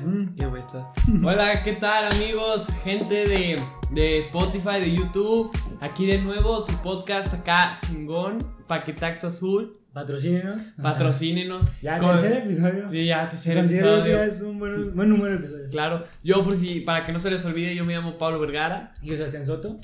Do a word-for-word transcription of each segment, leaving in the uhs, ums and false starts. Mm, qué vuelta. Hola, ¿qué tal, amigos? Gente de, de Spotify, de YouTube. Aquí de nuevo su podcast acá chingón, Paquetaxo Azul. Patrocínenos. Patrocínenos. Ya, Con... tercer episodio. Sí, ya, tercer Considero episodio. Que es un buen, sí. buen número de episodios. Claro. Yo, por si, para que no se les olvide, yo me llamo Pablo Vergara. Y yo soy Justin Soto.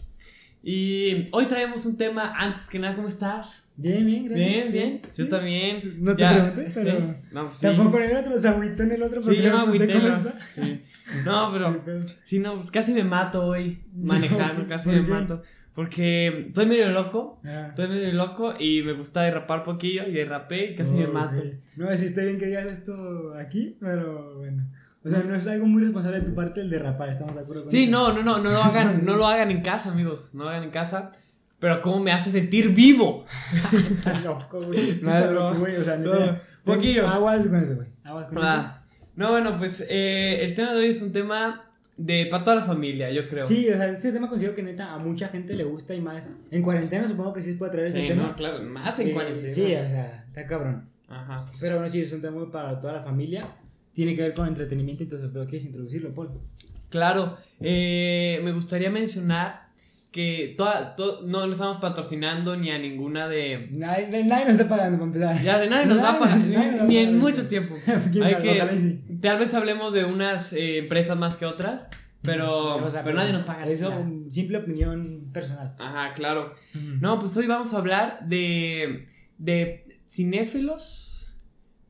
Y hoy traemos un tema. Antes que nada, ¿cómo estás? Bien, bien, gracias. Bien, bien. Sí. Yo también. No te ya. pregunté, pero. Sí. No, pues, sí. Tampoco en el otro, se agüitó en el otro. Sí, yo me agüité. ¿Cómo está? Sí. No, pero. sí, no, pues casi me mato hoy manejando, no, casi me qué? mato. Porque estoy medio loco, ah. estoy medio loco y me gusta derrapar poquillo y derrapé y casi oh, me mato. Okay. No, sí está bien que digas esto aquí, pero bueno. O sea, no es algo muy responsable de tu parte el derrapar, estamos de acuerdo con Sí, eso. no, no, no, no lo hagan, no lo hagan en casa, amigos, no lo hagan en casa. Pero cómo me hace sentir vivo. Está loco, güey. Está loco, güey, o sea, no, no, poquillo. Aguas con eso, güey. Aguas con ah. eso. No, bueno, pues eh, el tema de hoy es un tema de para toda la familia, yo creo. Sí, o sea, este tema considero que neta a mucha gente le gusta y más en cuarentena supongo que sí puede traer este sí, tema. Sí, no, claro, más en eh, cuarentena. Sí, o sea, está cabrón. Ajá. Pero bueno, sí, es un tema para toda la familia. Tiene que ver con entretenimiento, entonces, pero ¿quieres introducirlo, Paul? Claro, eh, me gustaría mencionar que toda, to, no lo estamos patrocinando ni a ninguna de... Nadie, nadie nos está pagando, para empezar. Ya, de nadie nos va a pagar, ni, ni, ni en mucho tiempo. Hay sabe, que, sí. Tal vez hablemos de unas eh, empresas más que otras, pero, o sea, pero nadie nos paga. Eso, nada. Simple opinión personal. Ajá, claro. Mm-hmm. No, pues hoy vamos a hablar de, de cinéfilos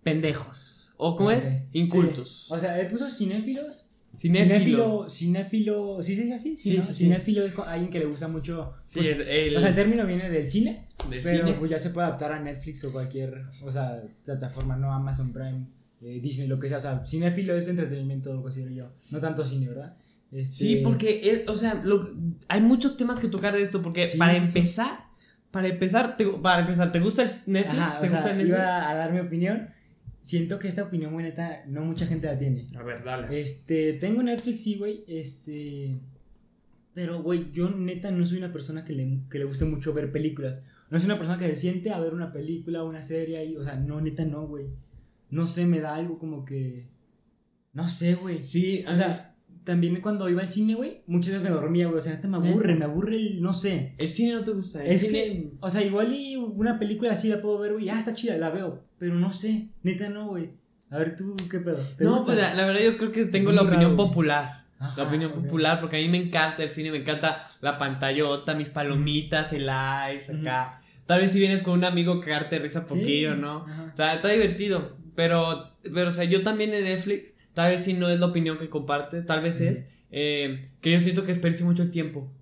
pendejos. ¿O cómo okay. es? Incultos. Sí. O sea, él puso cinéfilos. Cinéfilos. Cinéfilo, cinéfilo, ¿sí se dice así? Sí, sí, ¿no? sí, cinéfilo sí. es alguien que le gusta mucho. Pues, sí, el, el, o sea, el término viene del cine, del pero cine. Pues ya se puede adaptar a Netflix o cualquier, o sea, plataforma, no Amazon Prime, eh, Disney, lo que sea. O sea, cinéfilo es entretenimiento, lo considero yo. No tanto cine, ¿verdad? Este... Sí, porque, es, o sea, lo, hay muchos temas que tocar de esto, porque sí, para sí, empezar, sí. para empezar, te, para empezar, ¿te gusta el Netflix? Ajá, ¿Te gusta sea, el Netflix? Iba a dar mi opinión. Siento que esta opinión, güey, neta, no mucha gente la tiene. A ver, dale. Este, tengo Netflix, sí, güey, este... Pero, güey, yo neta no soy una persona que le, que le guste mucho ver películas. No soy una persona que se siente a ver una película, una serie ahí. O sea, no, neta, no, güey. No sé, me da algo como que... No sé, güey. Sí, o sea, también cuando iba al cine, güey, muchas veces me dormía, güey. O sea, neta me aburre, me aburre el... No sé. El cine no te gusta. El es cine... que, o sea, igual y una película así la puedo ver, güey. Ah, está chida, la veo. Pero no sé, neta no, güey. A ver, tú, ¿qué pedo? No, gusta? pues la, la verdad yo creo que tengo sí, la opinión raro, popular. Ajá, la opinión okay. popular, porque a mí me encanta el cine, me encanta la pantallota, mis palomitas, el ice, acá. Uh-huh. Tal vez si vienes con un amigo, cagarte risa poquillo, sí, ¿no? Ajá. O sea, está divertido, pero, pero, o sea, yo también en Netflix, tal vez si no es la opinión que compartes, tal vez uh-huh. es eh, que yo siento que desperdicio mucho el tiempo.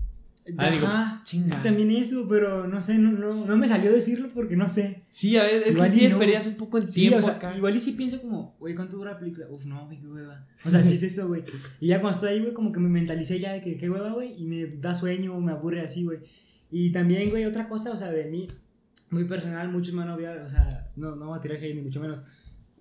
Ah, digo, chinga. Sí, también eso, pero no sé, no, no, no me salió decirlo porque no sé. Sí, a veces es que sí esperías no. un poco el sí, tiempo. O sea, acá. Igual y si sí pienso como, güey, ¿cuánto dura la película? Uf, no, güey, qué hueva. O sea, sí es eso, güey. Y ya cuando estoy ahí, güey, como que me mentalicé ya de que qué hueva, güey, y me da sueño, me aburre así, güey. Y también, güey, otra cosa, o sea, de mí, muy personal, muchos me van a odiar, o sea, no, no voy a tirar hate ni mucho menos.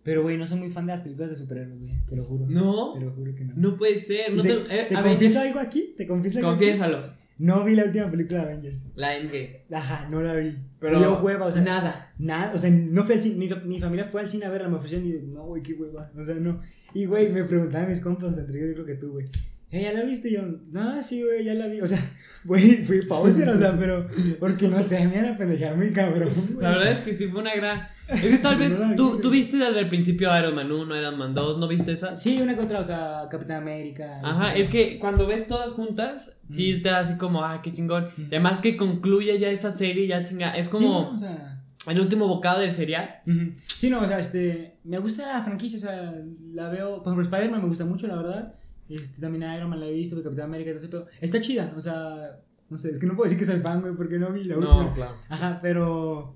Pero, güey, no soy muy fan de las películas de superhéroes, güey. Te lo juro. No. Te lo juro que no. No puede ser. No te te, eh, ¿te confieso ver, algo aquí? ¿Te confieso algo? Confiésalo. Aquí? No vi la última película de Avengers. La Endgame. Ajá, no la vi. Pero yo hueva, o sea, nada. Nada, o sea, no fui al cine, mi, mi familia fue al cine a verla, me ofrecieron y no, güey, qué hueva, o sea, no. Y güey, me preguntaban mis compas, entre ellos yo creo que tú, güey. ¿Eh, ya la viste? Y yo, no, sí, güey, ya la vi. O sea, güey, fui pauser, o sea, pero porque no sé, me van a pendejar muy cabrón, güey. La verdad es que sí fue una gran... Es que tal vez no tú, tú viste desde el principio Iron Man uno, Iron Man dos, ¿no viste esa? Sí, una contra, o sea, Capitán América. Ajá, es que cuando ves todas juntas, mm. sí te da así como, ah, qué chingón. Mm. Además que concluye ya esa serie, ya chinga, es como... Sí, no, o sea... El último bocado del serial. Uh-huh. Sí, no, o sea, este... Me gusta la franquicia, o sea, la veo... Por ejemplo, Spider-Man me gusta mucho, la verdad. Este, también a Iron Man la he visto, Capitán América, todo ese pedo. Está chida, o sea... No sé, es que no puedo decir que soy fan, güey, porque no vi la última. No, claro. Ajá, pero...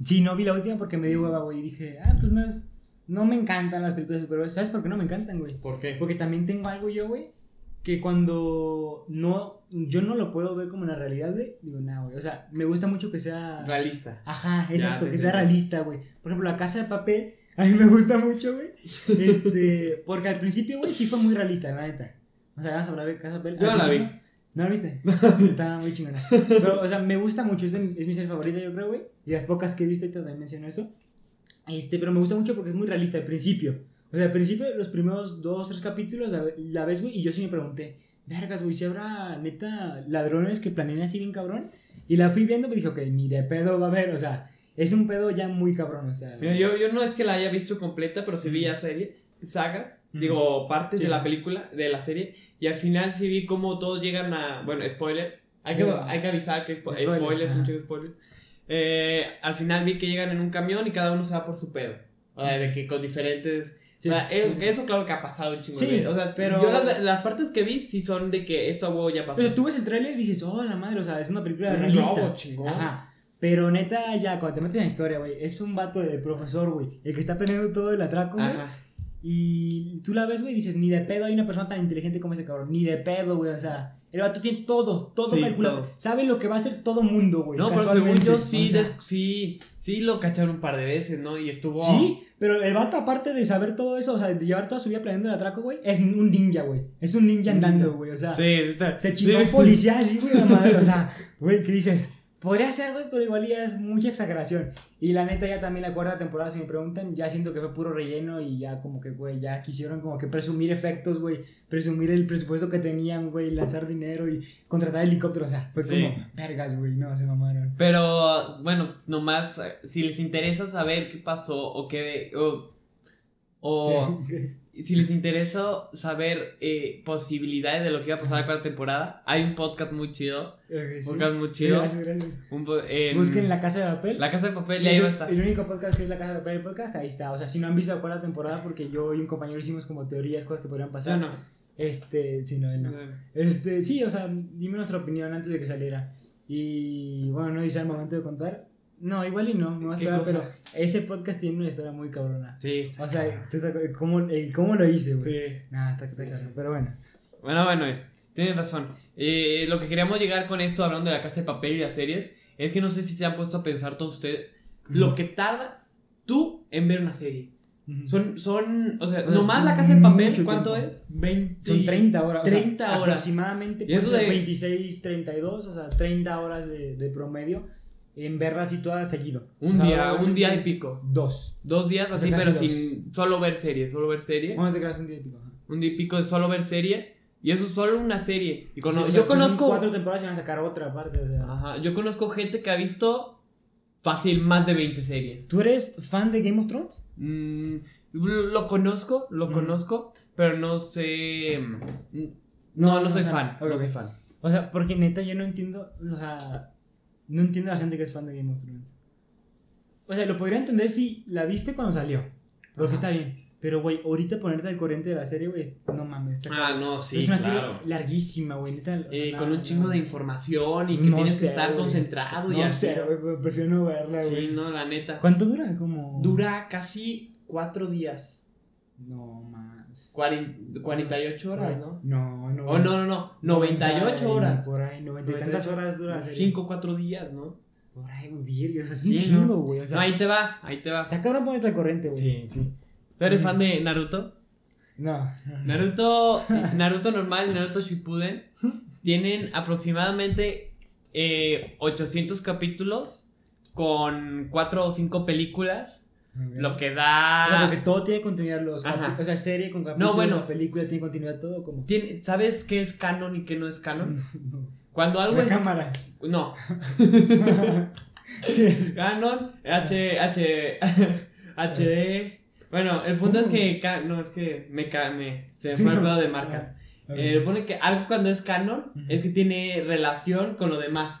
Sí, no vi la última porque me dio hueva, güey. Y dije, ah, pues no es... No me encantan las películas de superhéroes. ¿Sabes por qué no me encantan, güey? ¿Por qué? Porque también tengo algo yo, güey, que cuando no, yo no lo puedo ver como una realidad, güey, digo, nada, güey, o sea, me gusta mucho que sea... Realista. Ajá, exacto, ya, que sea realista, güey. Por ejemplo, La Casa de Papel, a mí me gusta mucho, güey, este, porque al principio, güey, sí fue muy realista, la neta. O sea, vamos a hablar de Casa de Papel. Yo no la vi. ¿No la viste? Estaba muy chingona. Pero, o sea, me gusta mucho, es, de, es mi serie favorita, yo creo, güey, y las pocas que he visto, y también menciono eso, este, pero me gusta mucho porque es muy realista al principio. O sea, al principio, los primeros dos, tres capítulos la, la ves, güey, y yo sí me pregunté, vergas, güey, ¿si habrá neta ladrones que planean así bien cabrón? Y la fui viendo y dije, ok, ni de pedo va a haber, o sea, es un pedo ya muy cabrón, o sea. Mira, yo, yo no es que la haya visto completa, pero sí vi ya serie, sagas, uh-huh. digo, partes sí. de la película, de la serie, y al final sí vi cómo todos llegan a, bueno, spoilers, hay que, sí. hay que avisar que spo- spoilers, spoilers un chico spoilers. Eh, al final vi que llegan en un camión y cada uno se va por su pedo, o sea, de que con diferentes... Sí, o sea, es, eso claro que ha pasado un chingo sí, de, o sea, pero yo las, las partes que vi sí son de que esto a huevo ya pasó. Pero tú ves el tráiler y dices, oh, la madre, o sea, es una película de realista. Ajá. Pero neta, ya, cuando te metes en la historia, güey, es un vato de profesor, güey, el que está planeando todo el atraco, güey. Y tú la ves, güey, y dices, ni de pedo hay una persona tan inteligente como ese cabrón, ni de pedo, güey, o sea, el vato tiene todo, todo sí, calculado, todo. Sabe lo que va a hacer todo mundo, güey. No, pero según yo sí, o sea, des- sí, sí lo cacharon un par de veces, ¿no? Y estuvo... Sí, pero el vato aparte de saber todo eso, o sea, de llevar toda su vida planeando el atraco, güey, es un ninja, güey, es un ninja andando, güey, o sea, sí, está... se chingó sí. un policía así, güey, la madre, o sea, güey, ¿qué dices? Podría ser, güey, pero igual ya es mucha exageración. Y la neta, ya también la cuarta temporada, si me preguntan, ya siento que fue puro relleno. Y ya como que, güey, ya quisieron como que presumir efectos, güey, presumir el presupuesto que tenían, güey, lanzar dinero y contratar helicópteros. O sea, fue sí. como, vergas, güey, no, se mamaron. Pero, bueno, nomás, si les interesa saber qué pasó o qué... O, o si les interesa saber eh, posibilidades de lo que iba a pasar la cuarta temporada, hay un podcast muy chido. Okay, sí. Podcast muy chido. Gracias, gracias. Un po- eh, Busquen La Casa de Papel. La Casa de Papel, ya iba a estar. El único podcast que es La Casa de Papel, el podcast, ahí está. O sea, si no han visto la cuarta temporada, porque yo y un compañero hicimos como teorías, cosas que podrían pasar. No, no. Este, sí, no, él no. Este, sí, o sea, dime nuestra opinión antes de que saliera. Y bueno, no dice al momento de contar. No, igual y no, no vas a esperar, pero ese podcast tiene una historia muy cabrona. Sí, está. O sea, te, ¿cómo, ¿cómo lo hice, güey? Sí. Nah, está, está cabrón, pero bueno. Bueno, bueno, tienes razón. Eh, lo que queríamos llegar con esto, hablando de La Casa de Papel y las series, es que no sé si se han puesto a pensar todos ustedes uh-huh. lo que tardas tú en ver una serie. Uh-huh. Son, son, o sea, bueno, nomás La Casa de Papel, ¿cuánto tiempo es? veinte Son treinta horas. treinta o sea, horas. Aproximadamente, pues, de... veintiséis, treinta y dos, o sea, treinta horas de, de promedio. En verla así toda seguido. Un o sea, día, un día y pico. Dos. Dos días así, pero dos. sin solo ver serie, solo ver serie. Bueno, te creas un día y pico. Un día y pico de solo ver serie. Y eso es solo una serie. Y cono- sí, yo conozco. Cuatro temporadas y van a sacar otra parte. O sea. Ajá. Yo conozco gente que ha visto fácil más de veinte series. ¿Tú eres fan de Game of Thrones? Mm, lo conozco, lo mm. conozco, pero no sé. No, no, no soy o sea, fan. Okay, no soy fan. O sea, porque neta yo no entiendo. O sea. No entiendo a la gente que es fan de Game of Thrones. O sea, lo podría entender si la viste cuando salió, porque está bien. Pero, güey, ahorita ponerte al corriente de la serie, güey, no mames. Está ah, no, sí, es una claro. serie larguísima, güey, neta. Eh, con un chingo no, de información y que no tienes sé, que estar wey. concentrado. No y así. sé, güey, prefiero no verla, güey. Sí, wey. no, la neta. ¿Cuánto dura? Como... Dura casi cuatro días. No, más. Cuarenta, cuarenta y ocho horas, wey, ¿no? No, no. Oh, no, no, no. noventa y ocho horas. Por ahí, noventa y tantas horas dura. cinco o cuatro días, ¿no? Por ahí, güey. O sea, es un sí, chingo, güey. ¿no? O sea, no, ahí te va, ahí te va. Está cabrón ponerte al corriente, güey. Sí, sí. ¿Tú eres fan de Naruto? No. Naruto, Naruto normal, Naruto Shippuden, tienen aproximadamente eh, ochocientos capítulos con cuatro o cinco películas. Okay. Lo que da. O sea, porque todo tiene continuidad los capítulos. O sea, serie con capítulos. No, bueno. Película tiene continuidad todo. ¿Cómo? ¿Tiene, ¿Sabes qué es canon y qué no es canon? No. Cuando algo La es. cámara. No. Canon, H. H. H D. Bueno, el punto es que. Ca- no, es que me. Ca- me se me fue el pedo de marcas. Eh, le pone que algo cuando es canon uh-huh. es que tiene relación con lo demás.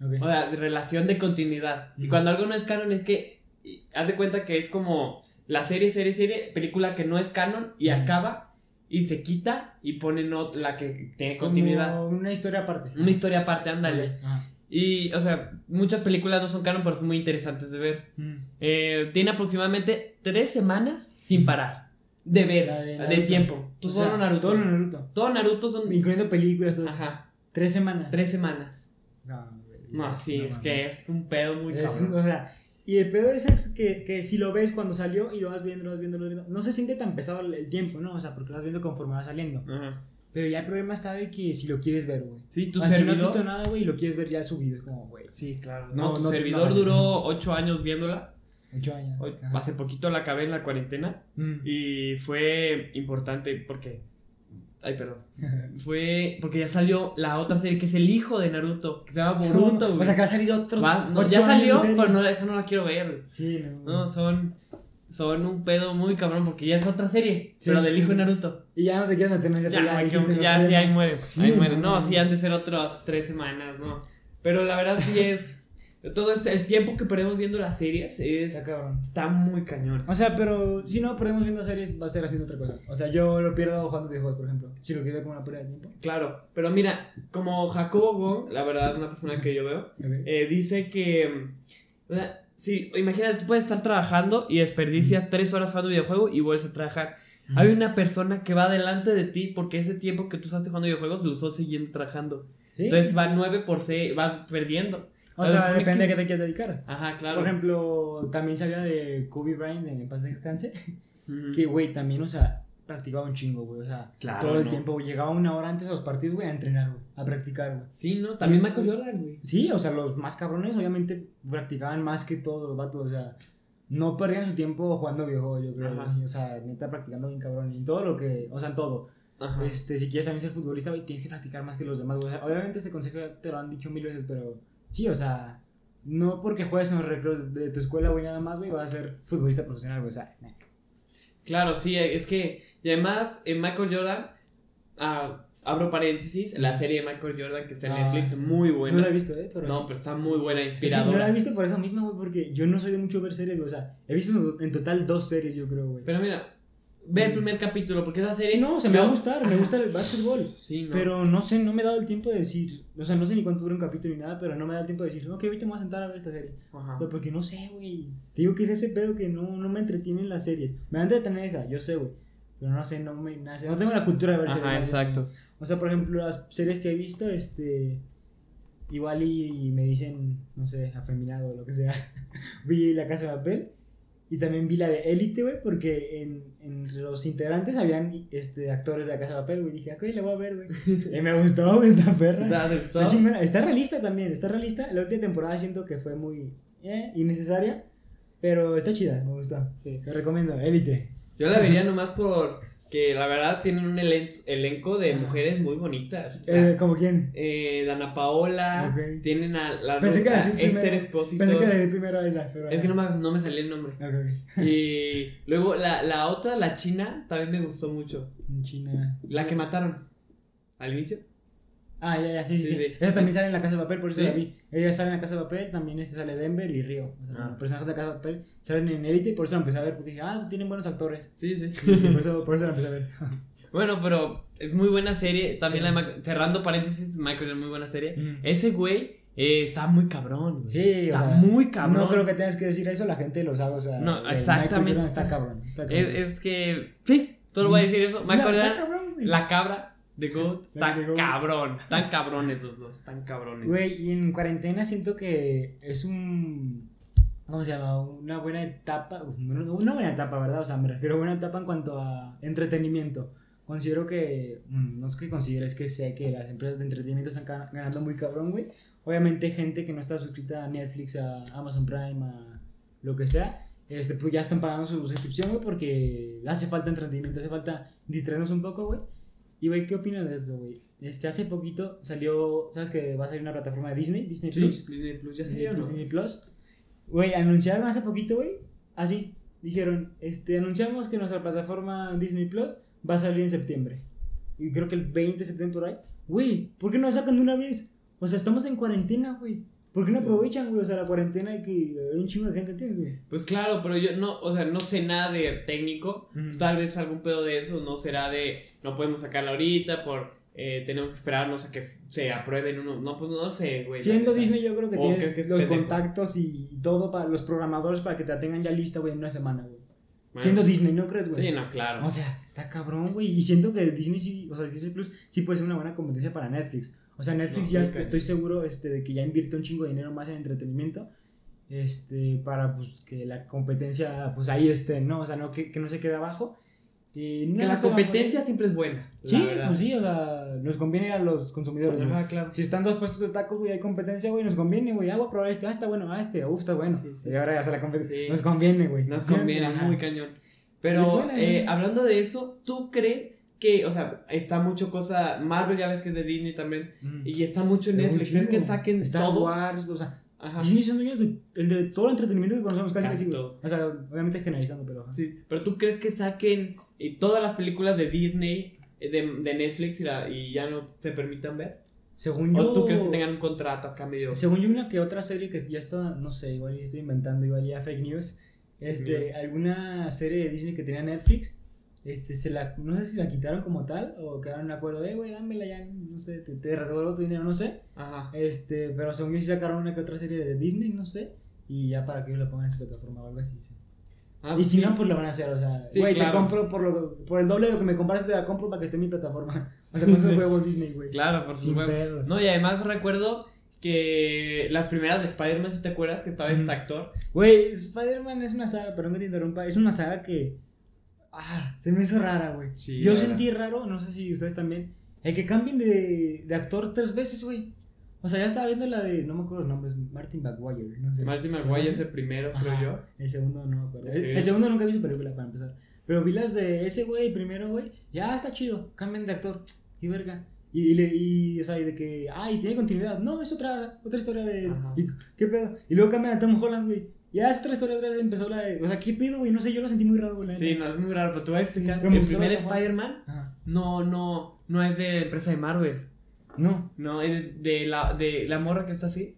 Okay. O sea, relación de continuidad. Uh-huh. Y cuando algo no es canon es que. Y haz de cuenta que es como la serie, serie, serie, película que no es canon y mm. acaba y se quita y pone no, la que tiene continuidad. Como una historia aparte. Una historia aparte, ándale. Okay. Ah. Y, o sea, muchas películas no son canon, pero son muy interesantes de ver. Mm. Eh, tiene aproximadamente tres semanas sin parar de ver, de, de tiempo. Todo, o sea, Naruto. todo Naruto. Todo Naruto son... Incluyendo películas. Todo. Ajá. Tres semanas. Tres semanas. No, no sí, no, es no, que no. es un pedo muy es, cabrón. O sea... Y el peor es que, que si lo ves cuando salió y lo vas viendo, lo vas viendo, lo vas viendo, no se siente tan pesado el tiempo, ¿no? O sea, porque lo vas viendo conforme va saliendo. Ajá. Pero ya el problema está de que si lo quieres ver, güey. Sí, tu o sea, servidor. Si no has visto nada, güey, y lo quieres ver ya subido, es como, güey. Sí, claro. No, no tu no, servidor no, duró ocho años viéndola. Ocho años. Ajá. Hace poquito la acabé en la cuarentena. Mm. Y fue importante porque... Ay, perdón. Fue porque ya salió la otra serie que es el hijo de Naruto, que se llama Boruto, güey. O sea, que va a salir otros. Va, no, ya salió, pero no, esa no la quiero ver. Sí, no. No, son, son un pedo muy cabrón porque ya es otra serie, sí, pero del hijo sí. de Naruto. Y ya no te quieres meter en ese pedo. Ya, ya, ya sí, ahí muere. Sí, ahí muere. No, no, sí, han de ser otras tres semanas, ¿no? Pero la verdad sí es... Todo este, el tiempo que perdemos viendo las series es está, está muy cañón. O sea, pero si no perdemos viendo series va a ser haciendo otra cosa. O sea, yo lo pierdo jugando videojuegos, por ejemplo. Si lo quiero como una pérdida de tiempo. Claro, pero mira, como Jacobo Go, la verdad, una persona que yo veo, eh, dice que... O sea, si, imagínate, tú puedes estar trabajando y desperdicias tres horas jugando videojuego y vuelves a trabajar. Mm. Hay una persona que va delante de ti porque ese tiempo que tú estás jugando videojuegos lo usó siguiendo trabajando. ¿Sí? Entonces va nueve por seis, va perdiendo. O sea, ver, depende que... de qué te quieras dedicar. Ajá, claro. Por ejemplo, también sabía de Kobe Bryant en Paz Descanse. Mm. Que, güey, también, o sea, practicaba un chingo, güey. O sea, claro, todo el no. tiempo. Llegaba una hora antes a los partidos, güey, a entrenar, güey, a practicar, güey. Sí, ¿no? También y, Michael Jordan, güey. Sí, o sea, los más cabrones, obviamente, practicaban más que todos los vatos. O sea, no perdían su tiempo jugando videojuegos, yo creo. Güey, o sea, neta, practicando bien cabrón. Y todo lo que. O sea, en todo. Ajá. Este, si quieres también ser futbolista, güey, tienes que practicar más que los demás, güey. O sea, obviamente, este consejo te lo han dicho mil veces, pero. Sí, o sea, no porque juegues en los recreos de tu escuela, güey, nada más, güey, vas a ser futbolista profesional, güey, o sea, nah. Claro, sí, es que, y además, en Michael Jordan, ah, abro paréntesis, la serie de Michael Jordan que está en ah, Netflix, sí. muy buena. No la he visto, ¿eh? Pero no, sí. pero está muy buena, inspiradora. Sí, no la he visto por eso mismo, güey, porque yo no soy de mucho ver series, güey, o sea, he visto en total dos series, yo creo, güey. Pero mira... Ve el primer capítulo, porque esa serie... Sí, no, o sea, me va a gustar, me gusta el básquetbol. Sí, no. Pero no sé, no me he dado el tiempo de decir... O sea, no sé ni cuánto dura un capítulo ni nada, pero no me da el tiempo de decir... Ok, ahorita me voy a sentar a ver esta serie. Ajá. Pero porque no sé, güey. Te digo que es ese pedo que no, no me entretienen las series. Me van a entretener esa, yo sé, güey. Pero no sé, no me... No, sé, no tengo la cultura de ver series. Ajá, exacto. Serie. O sea, por ejemplo, las series que he visto, este... Igual y, y me dicen, no sé, afeminado o lo que sea. Vi La Casa de Papel. Y también vi la de Élite, güey, porque en, en los integrantes habían este, actores de La Casa de Papel, güey. Dije, ok, la voy a ver, güey. Y me gustó, güey, esta perra. ¿Te gustó? Está, está realista también, está realista. La última temporada siento que fue muy eh, innecesaria, pero está chida, me gustó. Sí. Te recomiendo, Élite. Yo la vería nomás porque la verdad tienen un elen- elenco de mujeres muy bonitas. Eh, ¿Como quién? Eh, Danna Paola. Okay. Tienen a la Pensé Rosa, que Esther Expósito. Pensé que la de primera esa, pero es que no me, no me salía el nombre. Okay. Y luego la, la otra, la china, también me gustó mucho. China. La que mataron al inicio. Ah, ya, ya, sí, sí, sí, sí. sí. Esa también sale en La Casa de Papel, por eso sí. la vi. Ella sale en La Casa de Papel, también este sale Denver y Río. O sea, ah. Los personajes de La Casa de Papel salen en Élite y por eso la empecé a ver, porque dije, ah, tienen buenos actores. Sí, sí. Y por eso, por eso la empecé a ver. Bueno, pero es muy buena serie. También sí. la de Ma- cerrando paréntesis, Michael es muy buena serie. Mm. Ese güey eh, está muy cabrón. Güey. Sí, está o sea, muy cabrón. No creo que tengas que decir eso, la gente lo sabe. O sea, no, exactamente. Michael está cabrón. Está cabrón. Es, es que, sí, todo lo voy a decir eso. Michael Jordan, cabrón, la cabra. De Go, tan cabrón, tan cabrones los dos, tan cabrones. Güey, y en cuarentena siento que es un, ¿cómo se llama? Una buena etapa, una buena etapa, ¿verdad? O sea, me refiero a buena etapa en cuanto a entretenimiento. Considero que, no es que considero, es que sé que las empresas de entretenimiento están ganando muy cabrón, güey. Obviamente gente que no está suscrita a Netflix, a Amazon Prime, a lo que sea. Este, pues ya están pagando su suscripción, güey, porque hace falta entretenimiento, hace falta distraernos un poco, güey. Y, güey, ¿qué opinas de esto, güey? Este, hace poquito salió, ¿sabes que va a salir una plataforma de Disney? Disney sí, Plus. Disney Plus, ya salió, ¿no? Disney Plus. Güey, anunciaron hace poquito, güey, así, dijeron, este, anunciamos que nuestra plataforma Disney Plus va a salir en septiembre. Y creo que el veinte de septiembre por ahí. Güey, ¿por qué no la sacan de una vez? O sea, estamos en cuarentena, güey. ¿Por qué no aprovechan, güey? O sea, la cuarentena y que hay un chingo de gente, ¿entiendes, güey? Pues claro, pero yo no, o sea, no sé nada de técnico. Mm. Tal vez algún pedo de eso no será de, no podemos sacarla ahorita por, eh, tenemos que esperarnos a que se aprueben uno, no, pues no sé, güey. Siendo Disney yo creo que tienes que, que los pendejo. contactos y todo para los programadores para que te la tengan ya lista, güey, en una semana, güey. Bueno, siendo Disney, ¿no crees, güey? Sí, no, claro. O sea, está cabrón, güey, y siento que Disney sí, o sea, Disney Plus sí puede ser una buena competencia para Netflix. O sea, Netflix no, ya okay. estoy seguro este, de que ya invirtió un chingo de dinero más en entretenimiento este, para pues, que la competencia pues ahí esté, ¿no? O sea, no, que, que no se quede abajo. Y no que la competencia va... siempre es buena. Sí, pues sí, o sea, nos conviene a los consumidores. Ajá, claro. Si están dos puestos de tacos, güey, hay competencia, güey, nos conviene, güey. Ah, voy a probar este, ah, está bueno, ah, este, uh, está bueno. Sí, sí. Y ahora ya se la competencia. Sí. Nos conviene, güey. Nos conviene, ajá. Muy cañón. Pero buena, eh, hablando de eso, ¿tú crees que, o sea, está mucho cosa? Marvel, ya ves que es de Disney también. Mm. Y está mucho en Netflix. ¿Crees que saquen Star todo? Wars, o sea. Ajá. Disney son dueños de, de todo el entretenimiento que conocemos casi casi. O sea, obviamente generalizando, pero. Ajá. Sí. Pero ¿tú crees que saquen todas las películas de Disney, de, de Netflix y, la, y ya no te permitan ver? Según yo. ¿O tú crees que tengan un contrato acá medio? Según yo, una que otra serie que ya está, no sé, igual ya estoy inventando, igual ya fake news. Este, fake news. Alguna serie de Disney que tenía Netflix. Este, se la, no sé si la quitaron como tal o quedaron en un acuerdo, eh, güey, dámela ya, no sé, te, te redevuelvo tu dinero, no sé. Ajá. Este, pero según yo sí sacaron una que otra serie de Disney, no sé, y ya para que ellos la pongan en su plataforma o algo así, sí. Ah, y si sí. no, pues lo van a hacer, o sea, sí, güey, claro. Te compro por, lo, por el doble de lo que me compraste, te la compro para que esté en mi plataforma. O sea, con esos huevos Disney, güey. Claro, por supuesto. No, y además recuerdo que las primeras de Spider-Man, si ¿sí te acuerdas que estaba mm. este actor? Güey, Spider-Man es una saga, perdón que te interrumpa, es una saga que... Ah, se me hizo rara, güey. Sí, yo rara. Sentí raro, no sé si ustedes también, el que cambien de, de actor tres veces, güey. O sea, ya estaba viendo la de, no me acuerdo los nombres, Martin Maguire, no sé. Martin Maguire es el primero, ajá, creo yo. El segundo no me acuerdo. Sí. El, el segundo nunca vi su película, para empezar. Pero vi las de ese güey, primero, güey. Ya está chido, cambien de actor. Qué verga. Y, y, y, o sea, y de que, ah, y tiene continuidad. No, es otra, otra historia de. Y, ¿qué pedo? Y luego cambian a Tom Holland, güey. Ya es otra historia, otra vez empezó la de... O sea, ¿qué pido, güey? No sé, yo lo sentí muy raro, güey. Sí, no, es muy raro, pero te voy a explicar. Sí, el primer Spider-Man no, no, no es de empresa de Marvel. No. No, es de la, de la morra que está así.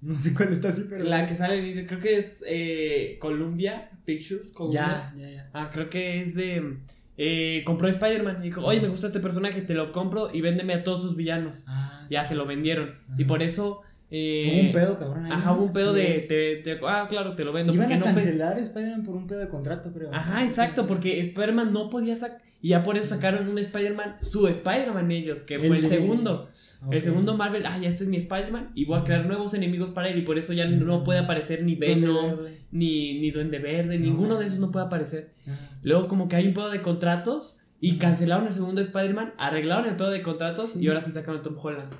No sé cuál está así, pero... La que sale al inicio, creo que es eh, Columbia Pictures. Columbia. Ya, ya, ya. Ah, creo que es de... Eh, compró Spider-Man y dijo, oye, me gusta este personaje, te lo compro y véndeme a todos sus villanos. Ah, ya sí. Se lo vendieron. Ajá. Y por eso... Eh, hubo un pedo, cabrón. Ajá, hubo un pedo sí. de. Te, te, ah, claro, te lo vendo. Iban a no cancelar pe... Spider-Man por un pedo de contrato, creo. Ajá, ¿no? Exacto, porque Spider-Man no podía sacar. Y ya por eso sacaron un Spider-Man, su Spider-Man, ellos, que fue el, el segundo. Okay. El segundo Marvel, ah, ya este es mi Spider-Man. Y voy a crear nuevos enemigos para él. Y por eso ya no puede aparecer ni Venom, ni, ni Duende Verde, no, ninguno no. de esos no puede aparecer. Ajá. Luego, como que hay un pedo de contratos. Y cancelaron el segundo Spider-Man, arreglaron el pedo de contratos. Sí. Y ahora sí sacaron a Tom Holland.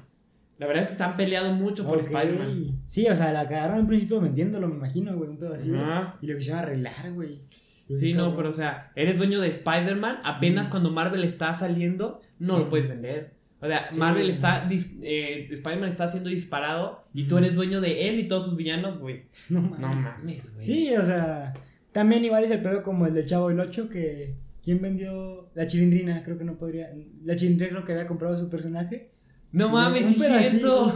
La verdad es que se han peleado mucho por okay. Spider-Man. Sí, o sea, la cagaron al principio vendiéndolo, me imagino, güey, un pedo así. Uh-huh. Y lo quisieron arreglar, güey. Sí, no, pero o sea, eres dueño de Spider-Man, apenas mm. cuando Marvel está saliendo, no mm. lo puedes vender. O sea, sí, Marvel está, dis- eh, Spider-Man está siendo disparado y mm. tú eres dueño de él y todos sus villanos, güey. No mames. No mames, güey. Sí, o sea, también igual es el pedo como el del Chavo del Ocho que... ¿Quién vendió? La Chilindrina, creo que no podría... La Chilindrina creo que había comprado su personaje... No mames, sí siento.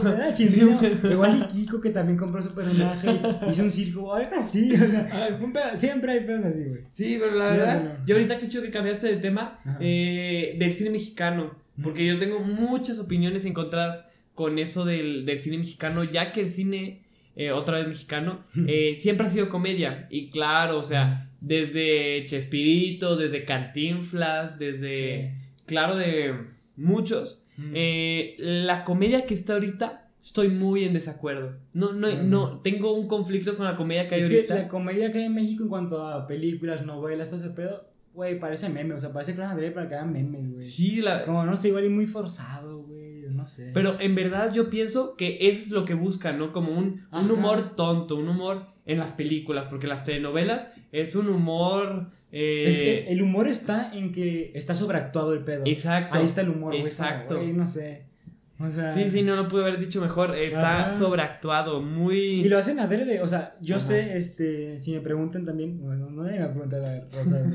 Igual y Kiko que también compró su personaje, hizo un circo, algo así, o sea, un pedazo, siempre hay pedos así, güey. Sí, pero la verdad, no, no. Yo ahorita que chido que cambiaste de tema eh, del cine mexicano, porque yo tengo muchas opiniones encontradas con eso del, del cine mexicano, ya que el cine, eh, otra vez mexicano, eh, siempre ha sido comedia, y claro, o sea, desde Chespirito, desde Cantinflas, desde, sí. claro, de muchos... Eh, la comedia que está ahorita estoy muy en desacuerdo. No, no, uh-huh. no tengo un conflicto con la comedia que hay es ahorita. Que la comedia que hay en México en cuanto a películas, novelas, todo ese pedo, güey, parece meme, o sea, parece Crash André para que hagan memes, güey. Sí, la... como no sé, igual y muy forzado, güey, no sé. Pero en verdad yo pienso que eso es lo que buscan, ¿no? Como un, un humor tonto, un humor en las películas, porque las telenovelas es un humor. Eh, es que el humor está en que está sobreactuado el pedo. Exacto. Ahí está el humor, güey. Exacto. Wey, no sé. O sea, sí, sí, no lo pude haber dicho mejor. Está ajá. sobreactuado, muy. Y lo hacen adrede. O sea, yo ajá. sé, este, si me preguntan también. Bueno, no me preguntan a Rosa. De,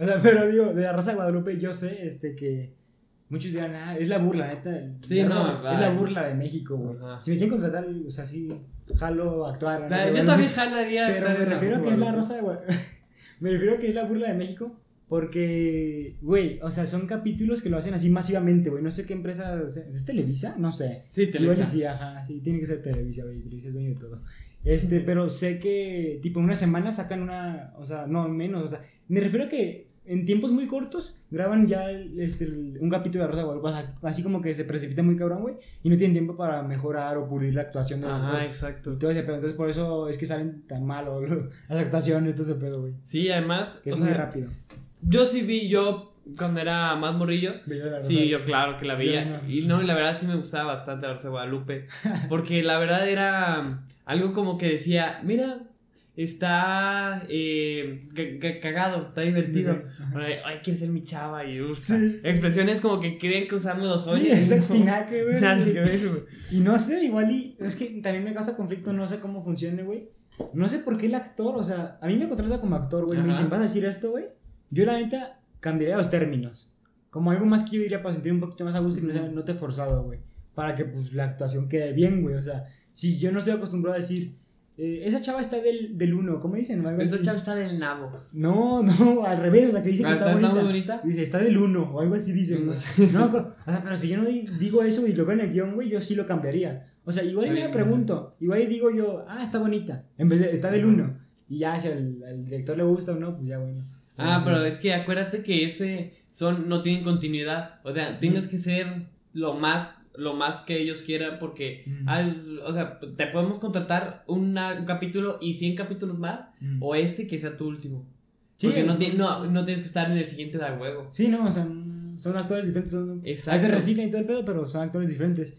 o sea, pero digo, de la Rosa de Guadalupe, yo sé, este, que. Muchos dirán, ah, es la burla, neta. Sí, la, no, es la burla de México, güey. Si me quieren contratar, o sea, sí, jalo actuar. O sea, no sé, yo también jalaría. Pero me refiero a que es la Rosa de Guadalupe. Me refiero a que es la burla de México porque, güey, o sea, son capítulos que lo hacen así masivamente, güey. No sé qué empresa, o sea, ¿es Televisa? No sé. Sí, Televisa. Igual sí, ajá, sí, tiene que ser Televisa, güey. Televisa es dueño de todo. Este, pero sé que, tipo, en una semana sacan una, o sea, no, menos, o sea, me refiero a que en tiempos muy cortos graban ya el, este, el, un capítulo de Rosa de Guadalupe, así como que se precipita muy cabrón, güey, y no tienen tiempo para mejorar o pulir la actuación de ah, los exacto. Y todo ese pedo, entonces por eso es que salen tan mal las actuaciones, todo ese pedo, güey. Sí, además que es o muy sea, rápido. yo sí vi, yo cuando era más morrillo, sí, yo claro que la veía. Y no, y la verdad sí me gustaba bastante la Rosa de Guadalupe, porque la verdad era algo como que decía, mira, está eh, c- c- cagado, está divertido. Bueno, ay, quiere ser mi chava y uff. Sí, sí. Expresiones como que creen que usamos los hoyos. Sí, es espinaque, güey. Y no sé, igual y es que también me causa conflicto, no sé cómo funcione, güey. No sé por qué el actor, o sea, a mí me contrata como actor, güey. Me dicen, vas a decir esto, güey. Yo la neta cambiaría los términos. Como algo más que yo diría para sentir un poquito más a gusto y que no, sea, no te forzado, güey. Para que pues la actuación quede bien, güey. O sea, si yo no estoy acostumbrado a decir. Eh, esa chava está del, del uno, ¿cómo dicen? Algo esa así. Chava está del nabo. No, no, al revés, la que dice que está, está bonita. bonita. Dice, está del uno, o algo así dicen. No, sé. no pero, o sea, pero si yo no digo eso y lo veo en el guión, güey, yo sí lo cambiaría. O sea, igual me pregunto, igual digo yo, ah, está bonita, en vez de, está del uno. Y ya, si al, al director le gusta o no, pues ya bueno. Ah, pero así. Es que acuérdate que ese son, no tienen continuidad. O sea, tienes que ser lo más... lo más que ellos quieran, porque mm. al, o sea, te podemos contratar una, un capítulo y cien capítulos más, mm. o este que sea tu último. Sí, porque no, te, no, no tienes que estar en el siguiente de huevo. Sí, no, o sea, son actores diferentes, son, exacto. A veces reciclan y todo el pedo, pero son actores diferentes.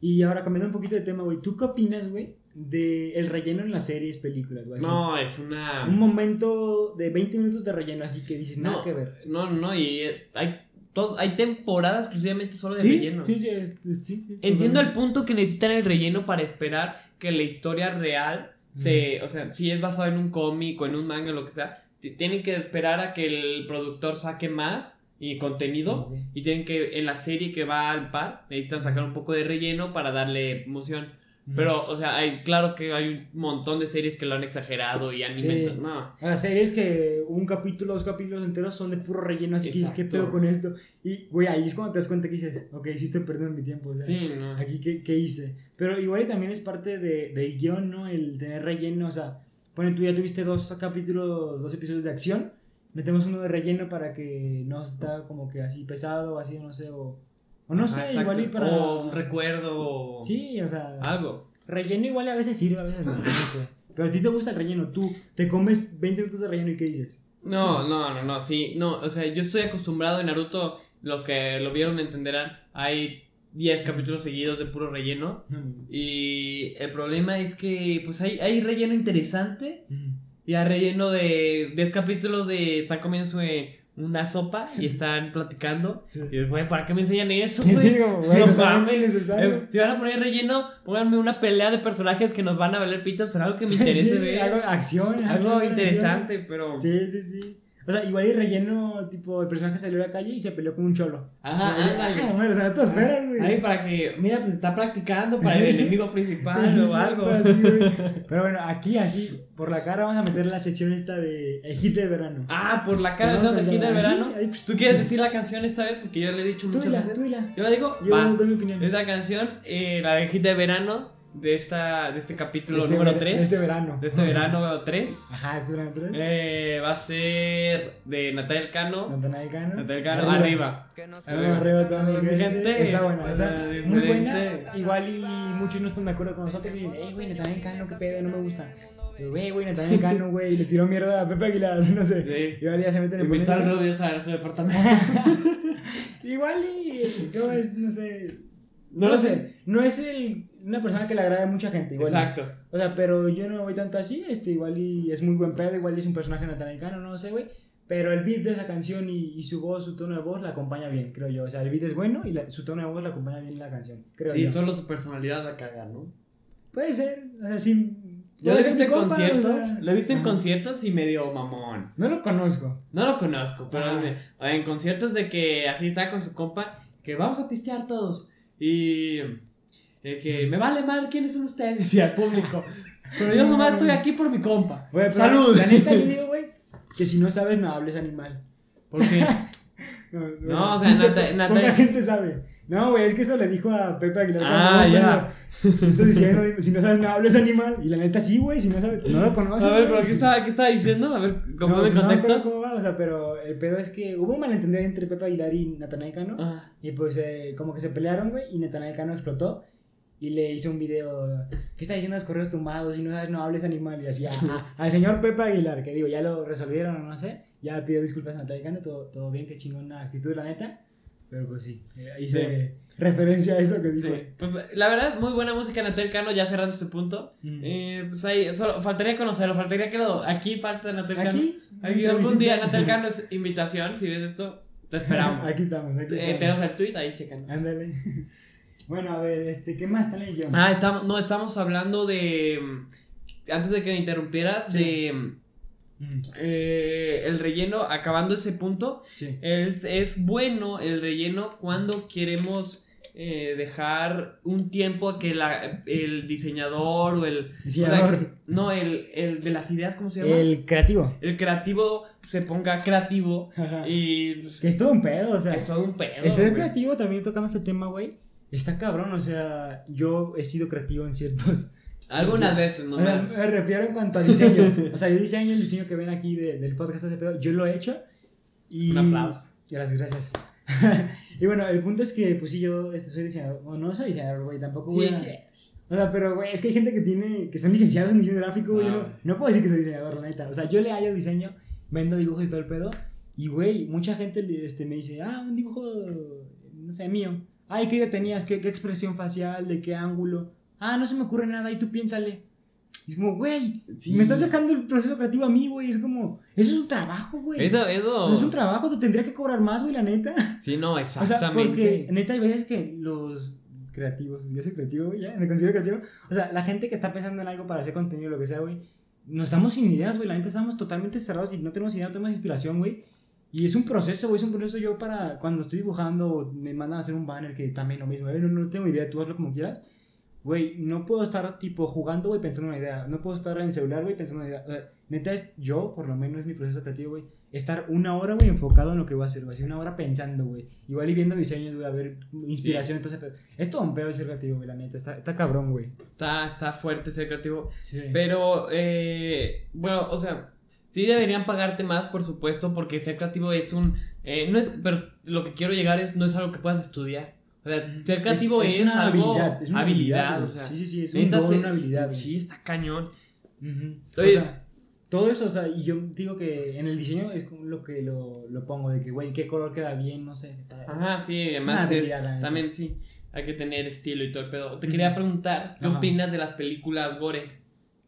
Y ahora cambiando un poquito de tema, güey, ¿tú qué opinas, güey, de el relleno en las series, películas, güey? No, es una... un momento de veinte minutos de relleno, así que dices, nada no, que ver. No, no, y hay... Todo, hay temporadas exclusivamente solo de ¿Sí? relleno. Sí, sí, es, es, sí, sí. Entiendo el punto que necesitan el relleno para esperar que la historia real se, mm. o sea, si es basado en un cómic o en un manga o lo que sea, t- tienen que esperar a que el productor saque más y contenido, okay. Y tienen que en la serie que va al par necesitan sacar un poco de relleno para darle emoción. Mm. Pero, o sea, hay, claro que hay un montón de series que lo han exagerado y han sí. inventado. No. Las series que un capítulo, dos capítulos enteros son de puro relleno, así exacto. Que dices, ¿qué pedo con esto? Y, güey, ahí es cuando te das cuenta que dices, ok, sí estoy perdiendo mi tiempo. O sea, sí, no. Aquí, ¿qué, qué hice? Pero igual también es parte de, del guión, ¿no? El tener relleno, o sea, bueno, tú ya tuviste dos capítulos, dos episodios de acción, metemos uno de relleno para que no está como que así pesado, así, no sé, o... O no sé, ah, igual y para... O un recuerdo... Sí, o sea... Algo. Relleno igual a veces sirve, a veces no, no sé. Pero a ti te gusta el relleno, tú te comes veinte minutos de relleno y ¿qué dices? No, no, no, no, sí, no, o sea, yo estoy acostumbrado en Naruto, los que lo vieron me entenderán, hay diez capítulos seguidos de puro relleno, mm. y el problema es que, pues, hay, hay relleno interesante, mm. y hay relleno de diez capítulos de... Está comiendo su... una sopa y están platicando sí. Y güey, ¿para qué me enseñan eso, güey? Sí, como, güey, no mames, eh, si van a poner relleno, pónganme una pelea de personajes que nos van a valer pitas, pero algo que me interese, güey. Sí, algo acción, algo acción, interesante, acción. Pero sí, sí, sí. O sea, igual hay relleno, tipo, el personaje salió a la calle y se peleó con un cholo. Ajá, ándale. Ah, o sea, no te esperas, güey. Ahí para que, mira, pues está practicando para el enemigo principal sí, o sí, algo. Así, pero bueno, aquí así, por la cara vamos a meter la sección esta de el hit de verano. Ah, por la cara entonces el hit de verano. Ahí, pues, ¿tú quieres decir la canción esta vez? Porque yo le he dicho muchas dila, veces. Tú dila. Yo la digo, yo va. Doy mi opinión. Esta canción, eh, la del hit de verano. De esta de este capítulo este número ver, tres. De este verano. De este ajá. verano tres. Ajá, este verano tres. Eh, va a ser de Natalia Cano. Natalia Cano. Natalia Cano, arriba. Arriba, arriba, arriba toda mi gente. Está buena, está muy buena. Igual y muchos no están de acuerdo con nosotros. Y dicen, ey, güey, Natalia Cano, qué pedo, no me gusta. Güey, güey, Natalia Cano, güey, le tiró mierda a Pepe Aguilar, no sé. Sí. Igual ya se meten en el invitó al Rubio a su departamento. Igual y, ¿cómo es? No sé. No, no lo sé. sé, no es el una persona que le agrada a mucha gente igual. Exacto. O sea, pero yo no voy tanto así, este igual y es muy buen pedo, igual y es un personaje natalino, no sé, güey, pero el beat de esa canción y, y su voz, su tono de voz la acompaña bien, creo yo. O sea, el beat es bueno y la, su tono de voz la acompaña bien la canción, creo sí, yo. Sí, solo su personalidad va a cagar, ¿no? Puede ser, o sea, sí. ¿Ya le viste en conciertos? O sea, lo he visto en ajá. conciertos y medio mamón. No lo conozco. No lo conozco, pero ah. en conciertos de que así está con su compa, que vamos a pistear todos. Y eh, que me vale mal quiénes son ustedes y al público. Pero yo nomás estoy aquí por mi compa. Wey, salud. La neta le digo, güey, que si no sabes no hables animal. ¿Por qué? no, no, no, o sea, Natalia. Nata, poca gente sabe. No, güey, es que eso le dijo a Pepe Aguilar. Ah, ya. Estoy diciendo, si no sabes no hables animal. Y la neta sí, güey, si no sabes, no lo conoces. A ver, wey. ¿Pero qué estaba, qué estaba diciendo? A ver, ¿cómo no, me contexto? No, ¿cómo va? O sea, pero el pedo es que hubo un malentendido entre Pepe Aguilar y Natalia Cano. Ah. Y pues eh, como que se pelearon, güey, y Natalia Cano explotó. Y le hizo un video, ¿qué está diciendo los correos tumbados? Si no sabes no hables animal. Y así, ajá, al señor Pepe Aguilar, que digo, ya lo resolvieron o no sé. Ya pidió disculpas a Natalia Cano, todo, todo bien, qué chingona actitud, la neta. Pero pues sí, hice sí. referencia a eso que dijo. Sí. Pues la verdad, muy buena música, Natalia Cano, ya cerrando su punto. Mm. Eh, pues ahí, solo, faltaría conocerlo, faltaría que lo... Aquí falta Natalia Cano. ¿Aquí? Aquí algún día Natalia Cano es invitación, si ves esto, te esperamos. Aquí estamos, aquí estamos. Eh, tenemos el tweet, ahí checanos. Ándale. Bueno, a ver, este, ¿qué más está en el guión? Ah, estamos, no, estamos hablando de... Antes de que me interrumpieras, sí. de... Eh, el relleno, acabando ese punto, sí. es, es bueno el relleno cuando queremos eh, dejar un tiempo a que la, el diseñador o el diseñador, o sea, no, el, el de las ideas, ¿cómo se llama? El creativo. El creativo se ponga creativo. Ajá. Y pues, que es todo un pedo, o sea, que es todo un pedo. Es ser creativo también tocando este tema, güey. Está cabrón, o sea, yo he sido creativo en ciertos... Algunas o sea, veces, ¿no? Me, me refiero en cuanto a diseño. O sea, yo diseño, el diseño que ven aquí de, del podcast, de pedo, yo lo he hecho. Y... Un aplauso. Gracias, gracias. Y bueno, el punto es que, pues sí, yo este, soy diseñador. O no soy diseñador, güey, tampoco, güey. Sí, sí. O sea, pero, güey, es que hay gente que tiene, que son licenciados en diseño gráfico, güey. Ah. No puedo decir que soy diseñador, la neta. O sea, yo le hallo el diseño, vendo dibujos y todo el pedo. Y, güey, mucha gente este, me dice, ah, un dibujo, no sé, mío. Ay, ¿qué idea tenías? ¿Qué, qué expresión facial? ¿De qué ángulo? Ah, no se me ocurre nada, y tú piénsale. Es como, güey, sí. me estás dejando el proceso creativo a mí, güey. Es como, eso es un trabajo, güey. Eso, eso. No es un trabajo, te tendría que cobrar más, güey, la neta. Sí, no, exactamente. O sea, porque, neta, hay veces que los creativos, yo soy creativo, güey, ya, me considero creativo. O sea, la gente que está pensando en algo para hacer contenido, lo que sea, güey, no estamos sin ideas, güey. La neta, estamos totalmente cerrados y no tenemos idea, no tenemos inspiración, güey. Y es un proceso, güey, es un proceso yo para cuando estoy dibujando, me mandan a hacer un banner que también lo mismo. Eh, no, no tengo idea, tú hazlo como quieras. Güey, no puedo estar, tipo, jugando, güey, pensando en una idea. No puedo estar en el celular, güey, pensando en una idea. O sea, neta, es yo, por lo menos, es mi proceso creativo, güey. Estar una hora, güey, enfocado en lo que voy a hacer, güey. Así una hora pensando, güey. Igual y viendo diseños, güey, a ver, inspiración, sí. entonces... Pero es todo un pedo ser creativo, güey, la neta. Está, está cabrón, güey. Está, está fuerte ser creativo. Sí. Pero, eh... Bueno, o sea, sí deberían pagarte más, por supuesto, porque ser creativo es un... Eh, no es... Pero lo que quiero llegar es... No es algo que puedas estudiar. O sea, ser creativo es, es, es una algo, habilidad, es una habilidad, habilidad o sea, sí, sí, sí, es un don, una habilidad, güey. Sí, está cañón. Uh-huh. Oye, o sea, todo eso, o sea, y yo digo que en el diseño es como lo que lo, lo pongo de que, güey, qué color queda bien, no sé. Está, ajá, sí, es además es, también neta. Sí, hay que tener estilo y todo el pedo. Te uh-huh. quería preguntar, ¿qué uh-huh. opinas de las películas gore?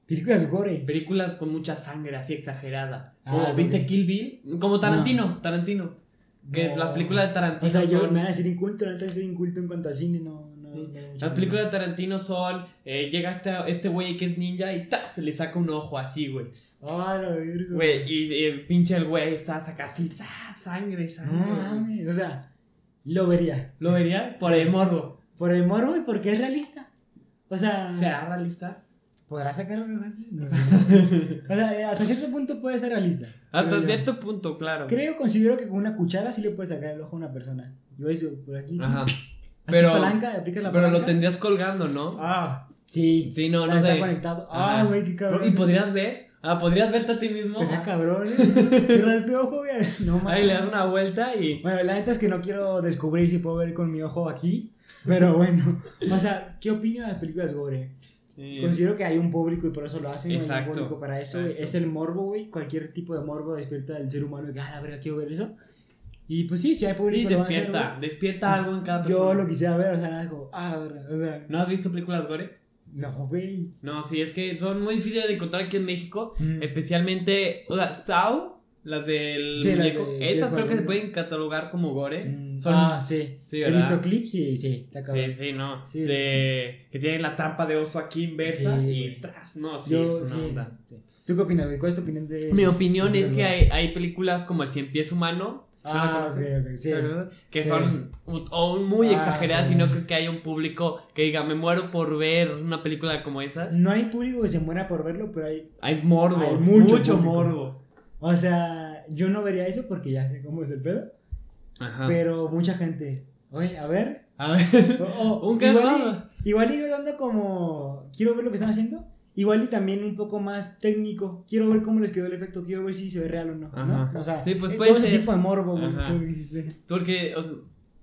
Películas gore. Películas con mucha sangre así exagerada. Ah, como, ¿viste okay. Kill Bill? Como Tarantino, no. Tarantino. Que no. Las películas de Tarantino. O sea, yo son... me van a decir inculto, no te voy inculto en cuanto al cine, no. no, no las no, películas no. de Tarantino son. Eh, llega hasta este güey que es ninja y ¡tas! Se le saca un ojo así, güey. ¡Ah, la verga! Güey, y eh, pinche el güey está saca así, ¡ah! Sangre, sangre. No mames. O sea, lo vería. ¿Lo vería? Por sí. el morbo. Por el morbo y porque es realista. O sea. ¿Será realista? ¿Podrás sacar un ojo así? No. O sea, hasta cierto punto puede ser realista. Hasta cierto punto, claro. Creo, considero que con una cuchara sí le puedes sacar el ojo a una persona. Yo eso, por aquí. Ajá. Pero, palanca, aplicas la pero palanca. Lo tendrías colgando, ¿no? Ah. Sí. Sí, no, o sea, no está sé. Está conectado. Ajá. Ah, güey, qué cabrón. ¿Y podrías ver? Ah, ¿podrías verte a ti mismo? Qué cabrón, ¿eh? Cierras tu ojo, güey. No mames. Ahí le das una vuelta y... Bueno, la neta es que no quiero descubrir si puedo ver con mi ojo aquí. Pero bueno. O sea, ¿qué opino de las películas gore? Sí. Considero que hay un público y por eso lo hacen. Exacto. Hay un público para eso. Exacto. Es el morbo, güey. Cualquier tipo de morbo despierta del ser humano. Y ah, la verga, quiero ver eso. Y pues sí, si hay público. Sí, despierta. Lo van a hacer, despierta algo en cada persona. Yo lo quisiera ver, o sea, nada como, ah, la verga. O sea, ¿no has visto películas gore? No, güey. No, sí, es que son muy difíciles de encontrar aquí en México. Mm. Especialmente, o sea, Sao, las del sí, muñeco. Las de, esas creo que se pueden catalogar como gore. Mm. Son, ah, sí, sí he visto clips y sí, te acabo. Sí, sí, no sí, de, sí. Que tienen la tapa de oso aquí inversa sí, y tras, no, sí, yo, es una sí, onda sí. ¿Tú qué opinas? ¿Cuál es tu opinión de...? Mi opinión de es que hay, hay películas como El Cien Pies Humano. Ah, no, okay, okay, sí. Que sí. son o muy ah, exageradas okay. Y no creo que haya un público que diga, me muero por ver una película como esas. No hay público que se muera por verlo, pero hay... Hay morbo, hay mucho, mucho morbo. O sea, yo no vería eso porque ya sé cómo es el pedo. Ajá. Pero mucha gente, oye, a ver, a ver, oh, oh, un igual, y, igual y yo dando como, quiero ver lo que están haciendo, igual y también un poco más técnico, quiero ver cómo les quedó el efecto, quiero ver si se ve real o no, ¿no? O sea, sí, pues, todo ese tipo de morbo, güey, tú que hiciste. Porque, o sea,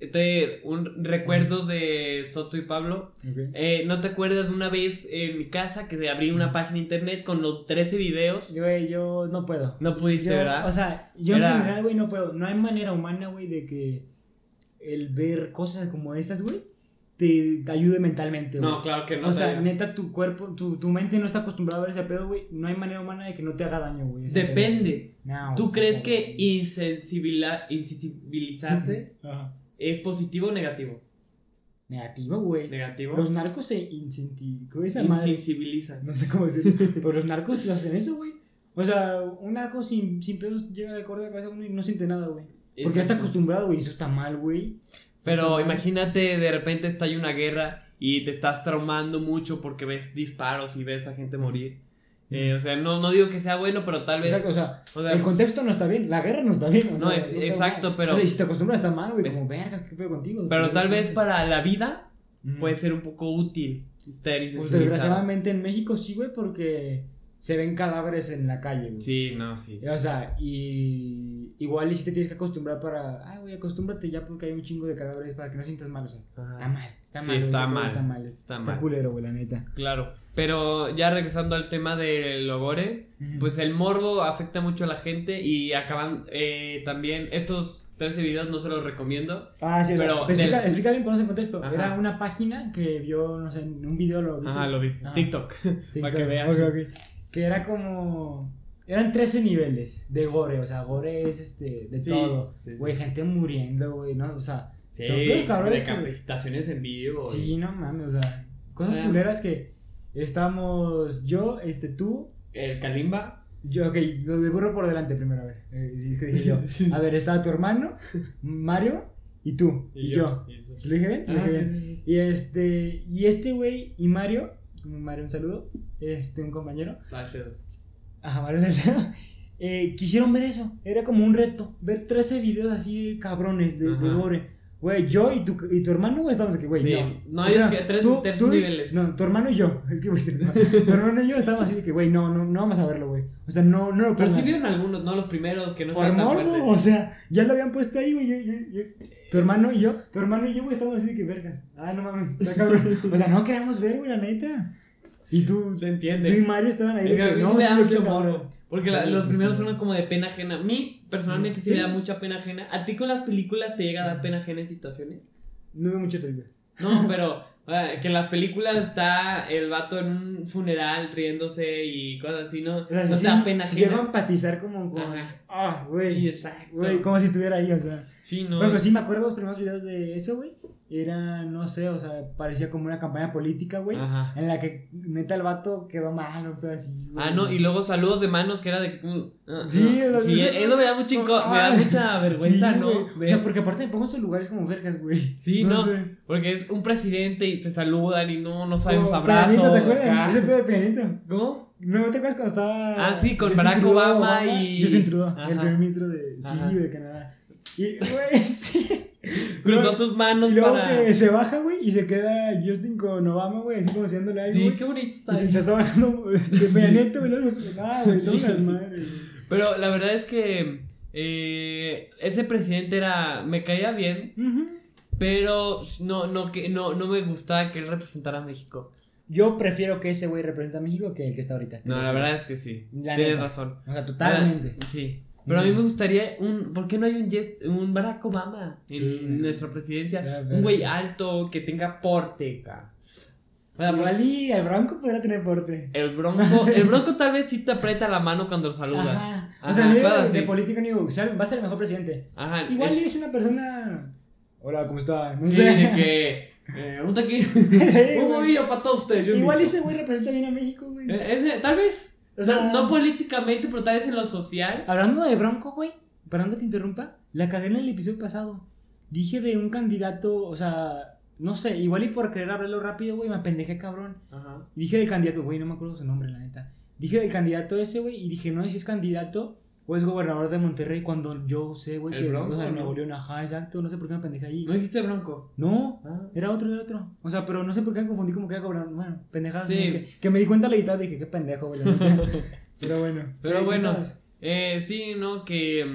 de un recuerdo de Soto y Pablo. Okay. eh, ¿No te acuerdas una vez en mi casa que abrí una página de internet con los trece videos? Güey, yo no puedo. No pudiste, yo, ¿verdad? O sea, yo Era... en general, güey, no puedo. No hay manera humana, güey, de que el ver cosas como estas, güey, te ayude mentalmente, güey. No, claro que no. O sea, ayuda. Neta, tu cuerpo, tu, tu mente no está acostumbrada a ver ese pedo, güey. No hay manera humana de que no te haga daño, güey. Depende. No, ¿tú crees no, que insensibiliza, insensibilizarse Ajá. es positivo o negativo? Negativo, güey. Negativo. Los narcos se insensibilizan. No sé cómo decirlo. Pero los narcos hacen eso, güey. O sea, un narco sin, sin pedos llega al corte de cabeza uno y no siente nada, güey. Porque ya está acostumbrado, güey. Eso está mal, güey. Pero imagínate, de repente está ahí una guerra y te estás traumando mucho porque ves disparos y ves a gente morir. Eh, o sea, no, no digo que sea bueno, pero tal vez... Exacto, o sea, o sea el contexto no está bien, la guerra no está bien. O no, sea, es, no exacto, mal. Pero... O sea, si te acostumbras a estar mal, güey, como, verga, ¿qué pedo contigo? Pero tal vez para la vida mm. puede ser un poco útil. Pues desgraciadamente en México sí, güey, porque se ven cadáveres en la calle, güey. Sí, no, sí, sí. O sea, y... Igual y si te tienes que acostumbrar para... Ah, güey, acostúmbrate ya porque hay un chingo de cadáveres para que no sientas mal, o sea, está mal, está mal. Sí, está mal, está mal, está mal. Está culero, güey, la neta. Claro, pero ya regresando al tema del gore, uh-huh. pues el morbo afecta mucho a la gente y acaban eh, también... Esos trece videos no se los recomiendo. Ah, sí, pero... Del... Explica, explica bien, ponos en contexto. Ajá. Era una página que vio, no sé, en un video lo vi. Ajá, lo vi. Ah. TikTok, TikTok, para que vean. Ok, ok. Que era como... Eran trece niveles de gore, o sea, gore es este, de sí, todo, güey, sí, sí. gente muriendo, güey, no, o sea, sí, son los cabrones que... Capacitaciones en vivo. Sí, no mames, o sea, cosas ah, culeras que estamos yo, este, tú. El Kalimba. Yo, ok, lo de burro por delante primero, a ver, eh, dije yo, a ver, estaba tu hermano, Mario, y tú, y, y yo, yo. ¿Lo dije bien? Ah, ¿Lo dije sí, bien? Sí, sí. Y este, y este güey y Mario, Mario un saludo, este, un compañero. Gracias. Ajá, Mario Salcedo. Eh, quisieron ver eso. Era como un reto. Ver trece videos así de cabrones, de, de gore. Güey, yo y tu, y tu hermano, güey, estábamos aquí, güey. Sí. No, no, es que tres niveles. No, tu hermano y yo. Es que, güey, no, tu hermano y yo estábamos así de que, güey, no, no, no vamos a verlo, güey. O sea, no, no lo Pero sí vieron algunos, no los primeros, que no estaban tan fuertes. O sea, ya lo habían puesto ahí, güey. Yo, yo, yo. Tu hermano y yo, tu hermano y yo, güey, estábamos así de que vergas. Ah, no mames, está cabrón. O sea, no queríamos ver, güey, la neta. Y tú, ¿te entiendes? Tú y Mario estaban ahí. Claro, que, no, me da sí mucho morbo. Porque sí, la, los sí. primeros fueron como de pena ajena. A mí, personalmente, sí, sí me da mucha pena ajena. ¿A ti con las películas te llega a dar pena ajena en situaciones? No veo muchas películas. No, pero uh, que en las películas está el vato en un funeral riéndose y cosas así, ¿no? O sea, no sí, te da pena ajena. Llego a empatizar como. Ah, güey. Oh, sí, exacto. Güey, como si estuviera ahí, o sea. Sí, no. Bueno, pero sí me acuerdo los primeros videos de eso, güey. Era, no sé, o sea, parecía como una campaña política, güey. Ajá. En la que neta el vato quedó mal, o sea, así, güey. Ah, no, y luego saludos de manos que era de... Uh, uh, sí, no, sí, eso me da mucho inco- me da mucha vergüenza, sí, ¿no? Güey. O sea, porque aparte me pongo en lugares como vergas, güey. Sí, no, no sé. Porque es un presidente y se saludan y no, no sabemos abrazos. ¿Te acuerdas? Ese fue de Pianito. ¿Cómo? No, ¿te acuerdas cuando estaba... Ah, sí, con Justin Barack Trudeau, Obama, Obama y... Justin Trudeau, Ajá. el primer ministro de... Ajá. Sí, de Canadá. Y, güey, sí... Cruzó sus manos y luego para... que se baja, güey, y se queda Justin con Obama, güey, así como haciéndole ahí, sí, güey. Qué bonito está. Y se, se está bajando este Peñanito, güey, luego se ah, güey, son sí. las madres. Pero la verdad es que eh, ese presidente era... Me caía bien, uh-huh. pero no, no, que, no, no me gustaba que él representara a México. Yo prefiero que ese güey represente a México que el que está ahorita. No, la verdad es que sí, la tienes neta. razón. O sea, totalmente. La, sí. Pero a mí me gustaría un... ¿Por qué no hay un, yes, un Barack Obama en sí, nuestra presidencia? Claro, claro. Un güey alto que tenga porte, cara. Igual y el Bronco podría tener porte. El Bronco no sé. El Bronco tal vez sí te aprieta la mano cuando lo saludas. Ajá. Ajá. O sea, no de, de política ni... O sea, va a ser el mejor presidente. Ajá. Igual es, es una persona... Hola, ¿cómo está? No sí, sé. de que... Eh, un taquillo. un movillo para todos ustedes. Igual ese güey representa bien a México, güey. ¿Ese, tal vez... O sea, no, no políticamente, pero tal vez en lo social. Hablando de Bronco, güey, perdón que te interrumpa, la cagué en el episodio pasado. Dije de un candidato, o sea, no sé, igual y por querer hablarlo rápido, güey, me apendejé, cabrón. Ajá. Y dije del candidato, güey, no me acuerdo su nombre, la neta. Dije del candidato ese, güey, y dije, no sé si es candidato o es gobernador de Monterrey, cuando yo sé, güey, que Bronco, o sea, de Nuevo León, ajá, exacto, no sé por qué me apendejé ahí. ¿No dijiste Bronco? No, ah. era otro, era otro. O sea, pero no sé por qué me confundí como que era gobernador. Bueno, pendejadas. Sí. Que, que me di cuenta la guitarra y dije, qué pendejo, güey. Pero bueno. Pero bueno, eh, sí, ¿no? Que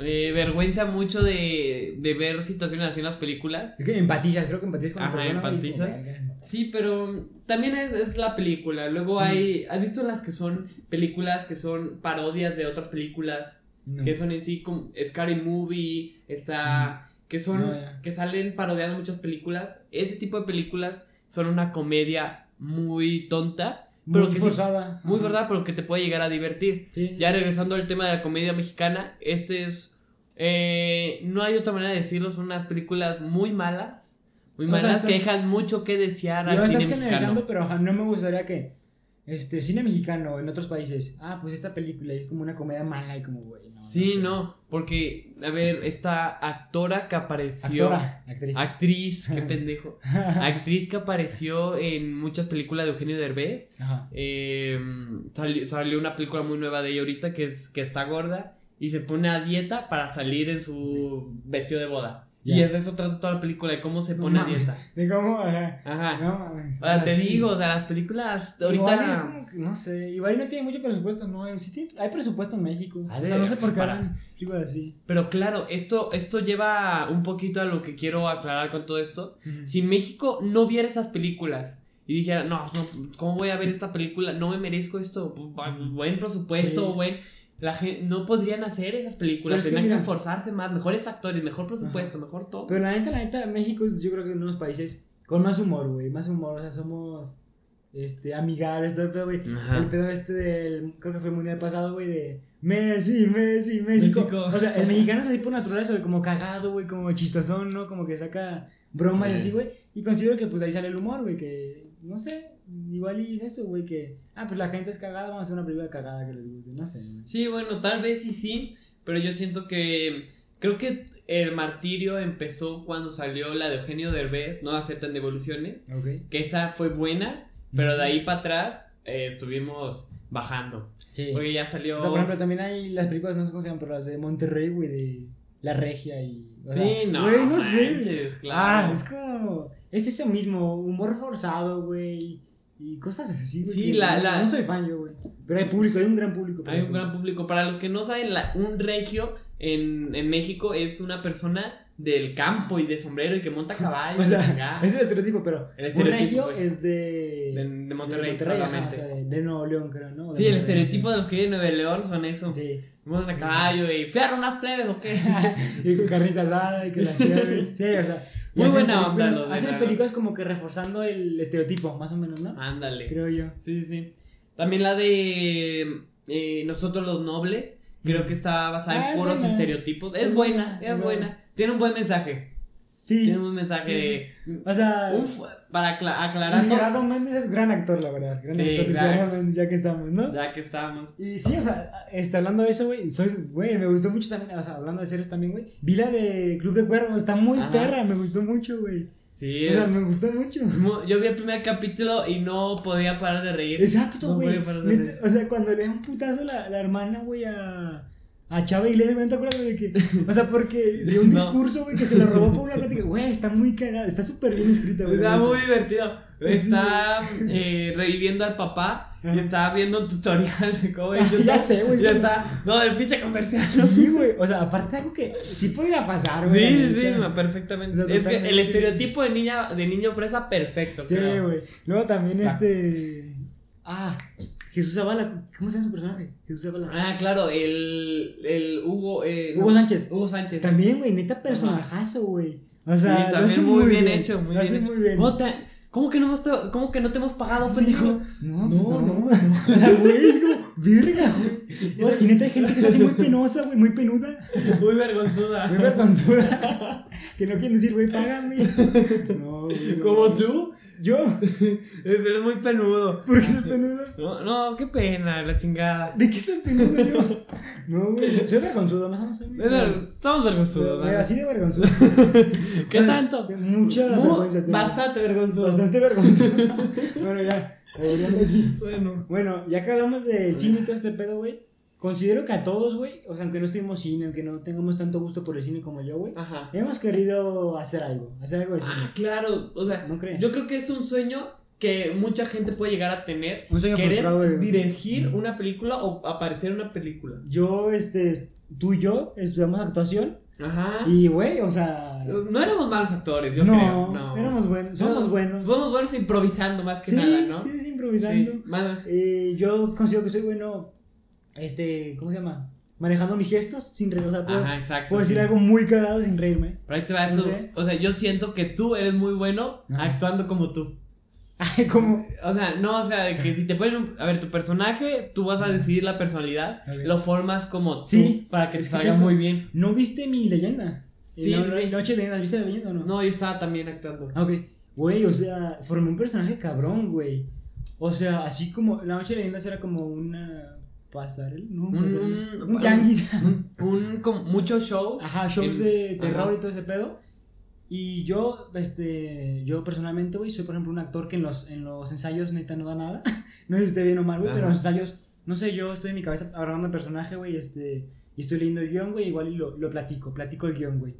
eh, vergüenza mucho de, de ver situaciones así en las películas. Es que empatizas, creo que empatizas con la persona. Ajá, empatizas. Sí, pero también es, es la película. Luego hay, ¿has visto las que son películas que son parodias de otras películas? No. Que son en sí como Scary Movie, está, que son, no, yeah. que salen parodiando muchas películas. Ese tipo de películas son una comedia muy tonta. Pero muy que forzada. Sí, muy forzada, pero que te puede llegar a divertir. Sí, ya sí. Regresando al tema de la comedia mexicana, este es... Eh, no hay otra manera de decirlo, son unas películas muy malas, muy o malas, sea, estás, que dejan mucho que desear al cine mexicano. Lo estás generalizando, pero ojalá, no me gustaría que este cine mexicano en otros países, ah, pues esta película es como una comedia mala y como, güey, no. Sí, no, sé. no, porque, a ver, esta actora que apareció... Actora, actriz. Actriz, qué pendejo. Actriz que apareció en muchas películas de Eugenio Derbez. Ajá. Eh, salió, salió una película muy nueva de ella ahorita que, es, que está gorda y se pone a dieta para salir en su vestido de boda. Yeah. Y es de eso trata toda la película, de cómo se pone no, a dieta. De cómo, ajá. Ajá. No mames. O sea, te sí. digo, o sea, las películas ahorita. Igual es como que, no sé, igual no tiene mucho presupuesto, ¿no? Sí tiene, hay presupuesto en México. A o sea, de, no sé por qué hablan películas así. Pero claro, esto, esto lleva un poquito a lo que quiero aclarar con todo esto. Uh-huh. Si México no viera esas películas y dijera, no, no, ¿cómo voy a ver esta película? No me merezco esto. Buen presupuesto, sí. buen. La gente, no podrían hacer esas películas, tendrían que, que forzarse más, mejores actores, mejor presupuesto, ajá. mejor todo. Pero la neta, la neta, México yo creo que es uno de los países con más humor, güey, más humor, o sea, somos este, amigables, todo el pedo, güey. El pedo este del, creo que fue el mundial pasado, güey, de Messi, Messi, México. México. O sea, el mexicano es así por naturaleza, güey, como cagado, güey, como chistosón, ¿no? Como que saca bromas y así, güey. Y considero que pues ahí sale el humor, güey, que no sé. Igual y es esto, güey, que... Ah, pues la gente es cagada, vamos a hacer una película cagada que les guste, no sé. Güey. Sí, bueno, tal vez sí, sí, pero yo siento que... Creo que el martirio empezó cuando salió la de Eugenio Derbez, No Aceptan Devoluciones. Okay. Que esa fue buena, pero de ahí para atrás eh, estuvimos bajando. Sí. Porque ya salió... O sea, por ejemplo, también hay las películas, no sé cómo se llaman, pero las de Monterrey, güey, de La Regia y... O sea, sí, no. Güey, no manches, sé. Claro. Ah, es como... Es eso mismo, humor forzado, güey... Y cosas así, güey. Sí, la, la... No soy fan yo, güey. Pero hay público, hay un gran público. Hay eso, un gran público. Para los que no saben, la, un regio en, en México es una persona del campo y de sombrero y que monta caballos. O sea, es el estereotipo, pero el estereotipo, un regio pues, es de... De, de Monterrey, de Monterrey solamente. Ajá, o sea, de, de Nuevo León, creo, ¿no? Sí, Monterrey, el estereotipo sí. de los que viven en Nuevo León son eso. Sí. Montan a caballo y ferro unas plebes, ¿o qué? Y con carnita asada y que las plebes. Sí, o sea... Muy buena onda. Hacen películas, películas como que reforzando el estereotipo, más o menos, ¿no? Ándale. Creo yo. Sí, sí, sí. También la de eh, Nosotros los Nobles, creo que está basada ah, en puros es estereotipos. Es, es buena, buena, es buena. buena. Tiene un buen mensaje. Sí. Tiene un buen mensaje. Sí. De, o sea, uf, para aclarar. Gerardo Méndez es gran actor, la verdad. Gran sí, actor. Gerardo Méndez, ya que estamos, ¿no? Ya que estamos. Y sí, o sea, está hablando de eso, güey. Soy, güey, me gustó mucho también. O sea, hablando de series también, güey. Vi la de Club de Cuervos, está muy Ajá. perra, me gustó mucho, güey. Sí. O sea, es... me gustó mucho. Yo vi el primer capítulo y no podía parar de reír. Exacto, güey. No o sea, cuando le da un putazo la, la hermana, güey, a. A Chava Iglesias, ¿me te acuerdas de que? O sea, porque de un no. discurso, güey, que se lo robó por una plática. Güey, está muy cagada, está súper bien escrita, güey. Está muy divertido. Está eh, reviviendo al papá y está viendo un tutorial de cómo. Ah, ya está, sé, güey. Ya está. No, del pinche comercial. Sí, güey. O sea, aparte algo que sí podría pasar, güey. Sí, sí, sí, no, perfectamente. O sea, es que el estereotipo de niña, de niño fresa, perfecto. Sí, güey. Luego también ah. este. Ah. Jesús Zavala, ¿cómo se llama su personaje? Jesús Zavala. Ah, claro, el, el Hugo... Eh, Hugo no, Sánchez. Hugo Sánchez. También, güey, neta personajazo, güey. O sea, sí, también muy bien, bien hecho, muy lo bien hecho. Muy bien. ¿Cómo que no hemos te, ¿Cómo que no te hemos pagado, sí, pendejo? No, no, pues no, no. O sea, güey, es como, verga, güey. O sea, y neta hay gente que es así muy penosa, güey, muy penuda. Muy vergonzuda. Muy vergonzuda. Que no quieren decir, güey, págame. No, güey. ¿Como tú? Yo. Eres muy penudo. ¿Por qué soy penudo? No, no, qué pena, la chingada. ¿De qué soy penudo yo? No, güey. Soy vergonzudo, más o menos. No, ver, estamos vergonzudos, güey. Así de vergonzudo. ¿Qué tanto? Mucha vergüenza. Bastante vergonzudo. Bastante vergonzoso. Bueno, ya. Bueno. bueno, ya que hablamos del cine y todo este pedo, güey. Considero que a todos, güey, o sea, aunque no estuvimos cine, aunque no tengamos tanto gusto por el cine como yo, güey, hemos querido hacer algo, hacer algo de cine. Ah, claro, o sea, ¿no crees? Yo creo que es un sueño que mucha gente puede llegar a tener. Un sueño querer frustrado, güey. Dirigir una película o aparecer en una película. Yo, este, tú y yo estudiamos actuación. Ajá. Y güey, o sea, no éramos malos actores, yo no, creo. No, éramos buenos, somos no, buenos. Somos buenos improvisando más que sí, nada, ¿no? Sí, sí, improvisando. Sí, eh, yo considero que soy bueno, este, ¿cómo se llama? Manejando mis gestos sin reír, o sea, puedo, ajá, exacto, puedo decir sí. algo muy cagado sin reírme. Pero ahí te va, no tú, o sea, yo siento que tú eres muy bueno ajá. actuando como tú. ¿Cómo? O sea, no, o sea, de que si te ponen un, a ver, tu personaje, tú vas a decidir la personalidad, lo formas como tú sí, para que te salga muy bien. ¿No viste mi leyenda? Sí, no, no, Noche de Leyendas, ¿viste la leyenda o no? No, yo estaba también actuando. Ah, ok. Güey, o sea, formé un personaje cabrón, güey. O sea, así como la Noche de Leyendas era como una pasarela, ¿no? Un, pasarela. un, un tianguis. Un, un, como muchos shows. Ajá, shows el, de terror ajá. y todo ese pedo. Y yo, este, yo personalmente, güey, soy por ejemplo un actor que en los, en los ensayos neta no da nada. No sé si esté bien o mal, güey, pero en los ensayos, no sé, yo estoy en mi cabeza grabando el personaje, güey, este, y estoy leyendo el guión, güey, igual y lo, lo platico, platico el guión, güey.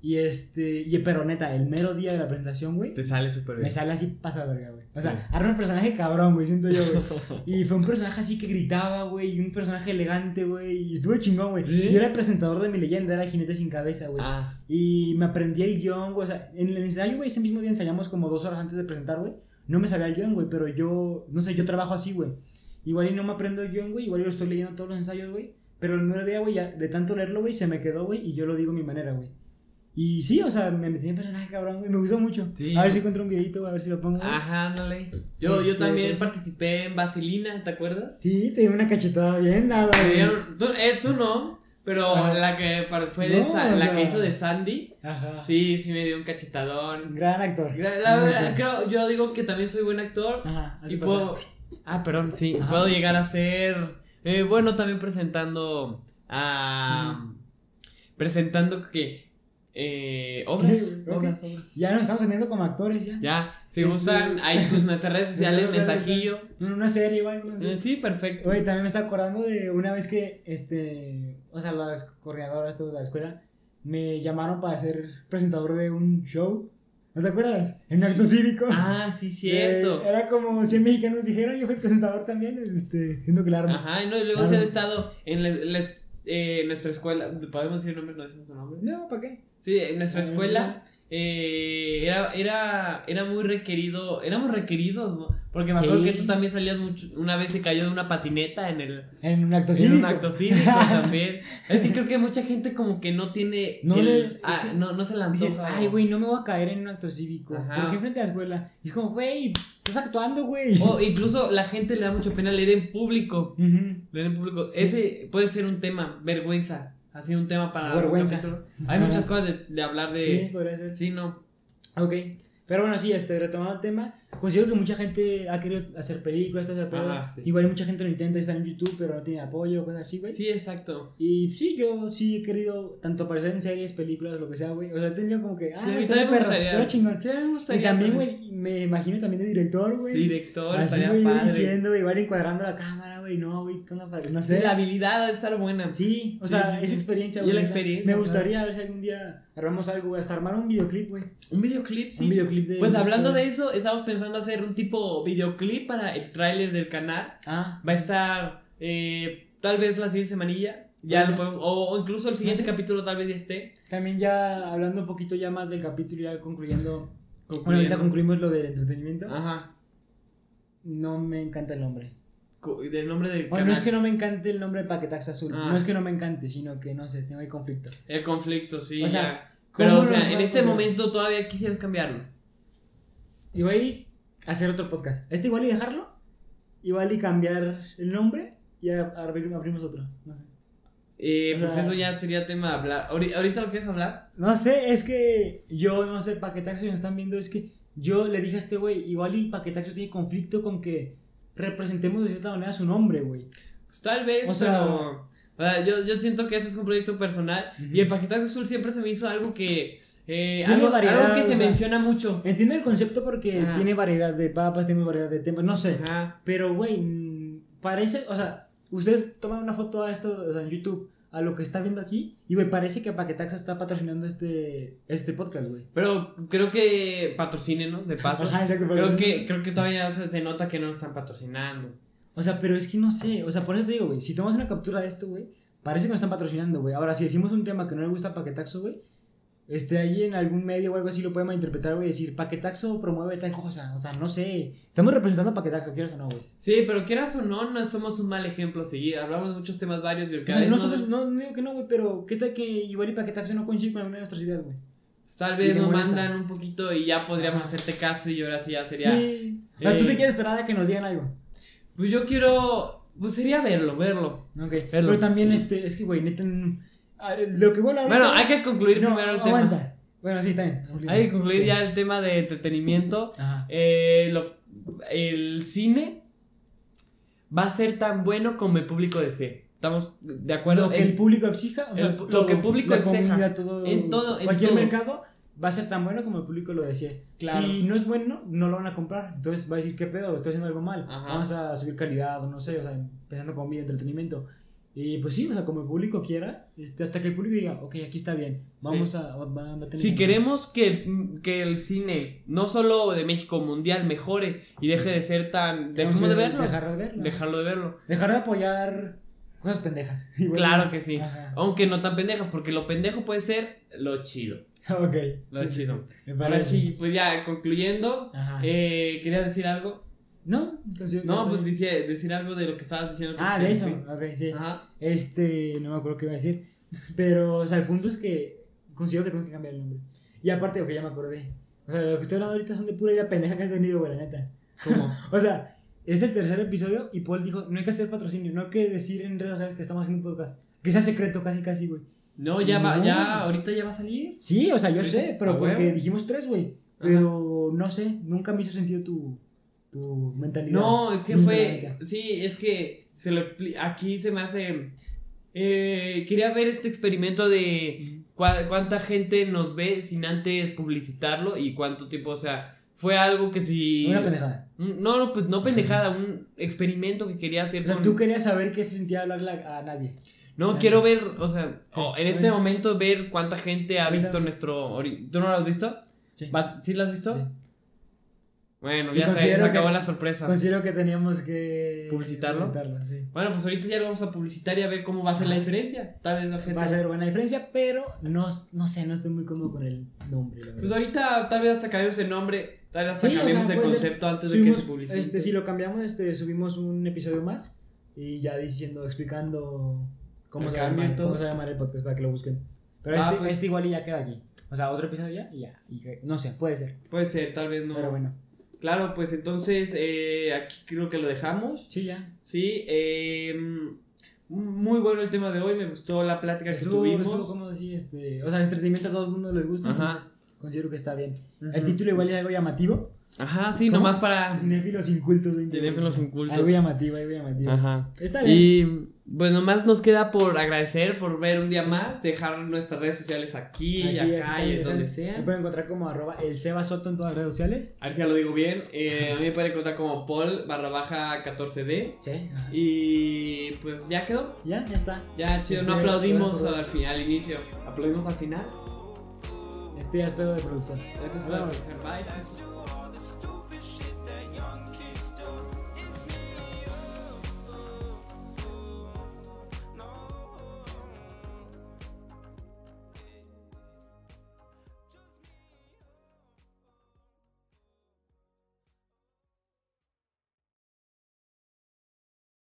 Y este, y pero neta, el mero día de la presentación, güey, te sale súper bien. Me sale así pasada verga, güey. O sea, sí. arma un personaje cabrón, güey, siento yo, güey. Y fue un personaje así que gritaba, güey, y un personaje elegante, güey, y estuve chingón, güey. ¿Sí? Yo era el presentador de mi leyenda, era Jinete Sin Cabeza, güey. Ah. Y me aprendí el guión, güey, o sea, en el ensayo, güey, ese mismo día ensayamos como dos horas antes de presentar, güey. No me sabía el guión, güey, pero yo, no sé, yo trabajo así, güey. Igual y no me aprendo el guión, güey, igual yo lo estoy leyendo todos los ensayos, güey. Pero el mero día, güey, ya de tanto leerlo, güey, se me quedó, güey, y yo lo digo a mi manera, güey. Y sí, o sea, me metí en personaje cabrón, güey, me gustó mucho. Sí. A ver si encuentro un videito, a ver si lo pongo. Güey. Ajá, dale. Yo, este, yo también pues... participé en Vaselina, ¿te acuerdas? Sí, te di una cachetada bien dada. Tú, eh, tú no, pero ah. la que fue de no, Sa- la sea... que hizo de Sandy. Ajá. Sí, sí me dio un cachetadón. Gran actor. Gran, la verdad, creo, yo digo que también soy buen actor. Ajá. Y puedo. Ver. Ah, perdón, sí. Ajá. Puedo llegar a ser. Eh, bueno, también presentando a. Mm. Presentando que. Eh, obras, okay. obras, obras. Ya nos estamos vendiendo como actores. Ya, ya si este... gustan, hay pues, nuestras redes sociales, mensajillo. Una serie, igual. Una serie. Sí, perfecto. Oye, también me está acordando de una vez que, este, o sea, las coordinadoras de la escuela me llamaron para ser presentador de un show. ¿No te acuerdas? En un acto cívico. Ah, sí, cierto. Eh, era como cien mexicanos dijeron, yo fui presentador también, este, siendo que la arma. Ajá, y no, y luego se ha estado en la, la, eh, nuestra escuela. ¿Podemos decir nombre? ¿No decimos su nombre? No, ¿para qué? Sí, en nuestra escuela eh, era, era, era muy requerido, éramos requeridos, ¿no? Porque me acuerdo ¿Qué? que tú también salías mucho, una vez se cayó de una patineta en el... En un acto cívico. En un acto cívico también. Es que creo que mucha gente como que no tiene... No, el, ah, que, no, no se la antoja. Dicen, ay, güey, no me voy a caer en un acto cívico. Ajá. ¿Por qué frente a la escuela? Y es como, güey, estás actuando, güey. O incluso la gente le da mucho pena leer en público. Uh-huh. Leer en público. Ese puede ser un tema, vergüenza. Ha sido un tema para vergüenza. Hay muchas cosas de, de hablar de. Sí, podría ser. Sí, no. Ok. Pero bueno, sí, este, retomando el tema, considero que mucha gente ha querido hacer películas, hacer películas. Sí. Igual mucha gente lo intenta, está en YouTube, pero no tiene apoyo, cosas así, güey. Sí, exacto. Y sí, yo sí he querido tanto aparecer en series, películas, lo que sea, güey. O sea, he tenido como que. Ah, sí, está bien, perro. Era chingón. Sí, me gustaría. Y también, güey, me imagino también de director, güey. Director, así, estaría wey, padre. Dirigiendo, güey, igual encuadrando la cámara. Y no, güey, no sé. La habilidad de estar buena. Sí, o sea, sí, sí, esa experiencia, güey. Y la experiencia. Me gustaría, claro, ver si algún día armamos algo, güey, hasta armar un videoclip, güey. Un videoclip, sí. Un videoclip de. Pues hablando de eso, estamos pensando hacer un tipo videoclip para el tráiler del canal. Ah. Va a estar eh, tal vez la siguiente semanilla. Ya, o sea, lo podemos, o, o incluso el siguiente, ¿sí?, capítulo tal vez ya esté. También ya hablando un poquito ya más del capítulo, ya concluyendo. concluyendo. Bueno, ahorita concluimos lo del entretenimiento. Ajá. No me encanta el nombre. Del nombre del bueno, canal. No es que no me encante el nombre de Paquetaxo Azul. Ah. No es que no me encante, sino que no sé, tengo el conflicto. El conflicto, sí. O sea, pero o sea, en este momento todavía quisieras cambiarlo. Igual y hacer otro podcast. Este igual y dejarlo. Igual y cambiar el nombre y abrimos otro. No sé. Eh, pues sea, eso ya sería tema de hablar. ¿Ahorita lo quieres hablar? No sé, es que yo no sé, Paquetaxo, si nos están viendo, es que yo le dije a este güey, igual y Paquetaxo tiene conflicto con que representemos de cierta manera su nombre, güey. Pues tal vez, o sea, pero ¿verdad? yo yo siento que eso es un proyecto personal. Uh-huh. Y el Paquetaxo Azul siempre se me hizo algo que eh, algo, variedad, algo que se sea, menciona mucho. Entiendo el concepto porque ajá, tiene variedad de papas, tiene variedad de temas, no sé. Ajá. Pero güey, parece, o sea, ustedes toman una foto a esto, o sea, en YouTube, a lo que está viendo aquí, y güey, parece que Paquetaxo está patrocinando este este podcast, güey. Pero creo que patrocínenos, de paso. Ajá, exacto, creo que creo que todavía se nota que no nos están patrocinando. O sea, pero es que no sé, o sea, por eso te digo, güey, si tomas una captura de esto, güey, Parece que nos están patrocinando, güey. Ahora, si decimos un tema que no le gusta a Paquetaxo, güey, este, ahí en algún medio o algo así lo pueden malinterpretar, güey, decir, Paquetaxo promueve tal cosa, o sea, no sé. Estamos representando a Paquetaxo, quieras o no, güey. Sí, pero quieras o no, no somos un mal ejemplo a seguir. Hablamos de muchos temas varios. De o sea, no, somos, no, no digo que no, güey, pero ¿qué tal que igual y Paquetaxo no coincide con alguna de nuestras ideas, güey? Pues tal vez nos mandan un poquito y ya podríamos Ajá. hacerte caso y ahora sí ya sería... Sí, eh, o sea, tú te quieres esperar a que nos digan algo. Pues yo quiero... Pues sería verlo, verlo. Ok, verlo. Pero también, este, es que, güey, neta... Lo que bueno, bueno hay que concluir no, primero el aguanta. tema. Bueno, sí, está bien. Hay que concluir sí. ya el tema de entretenimiento. Ajá. Eh, lo, el cine va a ser tan bueno como el público desee. ¿Estamos de acuerdo? Lo que el, el público exija. O sea, el, todo, lo que el público exija. Todo, en todo, en cualquier todo. mercado va a ser tan bueno como el público lo desee. Claro. Si no es bueno, no lo van a comprar. Entonces va a decir, ¿qué pedo? Estoy haciendo algo mal. Ajá. Vamos a subir calidad, o no sé, o sea, empezando con mi entretenimiento. Y pues sí, o sea, como el público quiera, hasta que el público diga, ok, aquí está bien, vamos sí. a, a, a tener... Si queremos que, que el cine, no solo de México, mundial, mejore y deje de ser tan... Dejemos de, de verlo. Dejar de verlo. Dejarlo de verlo. Dejar de apoyar cosas pendejas. Claro que sí, Ajá. aunque no tan pendejas, porque lo pendejo puede ser lo chido. Ok. Lo chido. Me parece. Sí, pues ya, concluyendo, eh, ¿querías decir algo? No, no pues decía, decir algo de lo que estabas diciendo. Ah, de eso, ok, sí. Ajá. Este, no me acuerdo qué iba a decir. Pero, o sea, el punto es que considero que tengo que cambiar el nombre. Y aparte, ok, ya me acordé. O sea, lo que estoy hablando ahorita son de pura idea pendeja que has tenido, güey, la neta. ¿Cómo? O sea, es el tercer episodio y Paul dijo, no hay que hacer patrocinio, no hay que decir en redes sociales que estamos haciendo un podcast. Que sea secreto casi, casi, güey. No, ya no, va, ya, ahorita ya va a salir. Sí, o sea, yo sé, pero ah, porque bueno. dijimos tres, güey. Pero, Ajá. no sé, nunca me hizo sentido tu... tu mentalidad. No, es que fue, sí, es que se lo expli- aquí se me hace eh, quería ver este experimento de cua- cuánta gente nos ve sin antes publicitarlo y cuánto tiempo, o sea, fue algo que si una pendejada. No, no, pues no pendejada, sí. un experimento que quería hacer. O sea, con... tú querías saber qué se sentía hablarle a nadie. No, nadie. Quiero ver, o sea, sí. oh, en este Oye. momento ver cuánta gente ha Oye. visto nuestro, ¿tú no lo has visto? Sí. ¿Sí lo has visto? Sí. Bueno, y ya se acabó la sorpresa. Considero que teníamos que publicitarlo, publicitarlo sí. Bueno, pues ahorita ya lo vamos a publicitar y a ver cómo va a ser la diferencia. Tal vez la gente va a ser buena diferencia, pero no, no sé, no estoy muy cómodo con el nombre. Pues ahorita tal vez hasta cambiemos el nombre, tal vez hasta sí, cambiemos o sea, el concepto ser, antes subimos, de que se publicite. Este, si lo cambiamos, este, subimos un episodio más y ya diciendo, explicando cómo se, llama, cómo se va a llamar el podcast para que lo busquen. Pero ah, este, pues, este igual y ya queda aquí. O sea, otro episodio ya y ya. Y, no sé, puede ser. Puede ser, tal vez no. Pero bueno. Claro, pues entonces eh, aquí creo que lo dejamos. Sí, ya. Sí, eh, muy bueno el tema de hoy, me gustó la plática estuvo, que tuvimos. Estuvo como así, este, o sea, el entretenimiento a todo el mundo les gusta, Ajá. entonces considero que está bien. Uh-huh. El título igual es algo llamativo. Ajá, sí, ¿Cómo? nomás para... Cinéfilos incultos. Cinéfilos incultos. Algo llamativo, algo llamativo. Ajá. Está bien. Y... Pues nomás nos queda por agradecer por ver un día más, dejar nuestras redes sociales aquí, aquí y acá y donde sea. Me pueden encontrar como arroba el Seba Soto en todas las redes sociales. A ver si ya lo digo bien. Eh, a mí me pueden encontrar como Paul barra baja catorce D. Sí. Ajá. Y pues ya quedó. Ya, ya está. Ya, chido. Este no aplaudimos al, fin, al inicio. ¿Aplaudimos al final? Este ya es pedo de producción. Este es pedo de producción. Bye.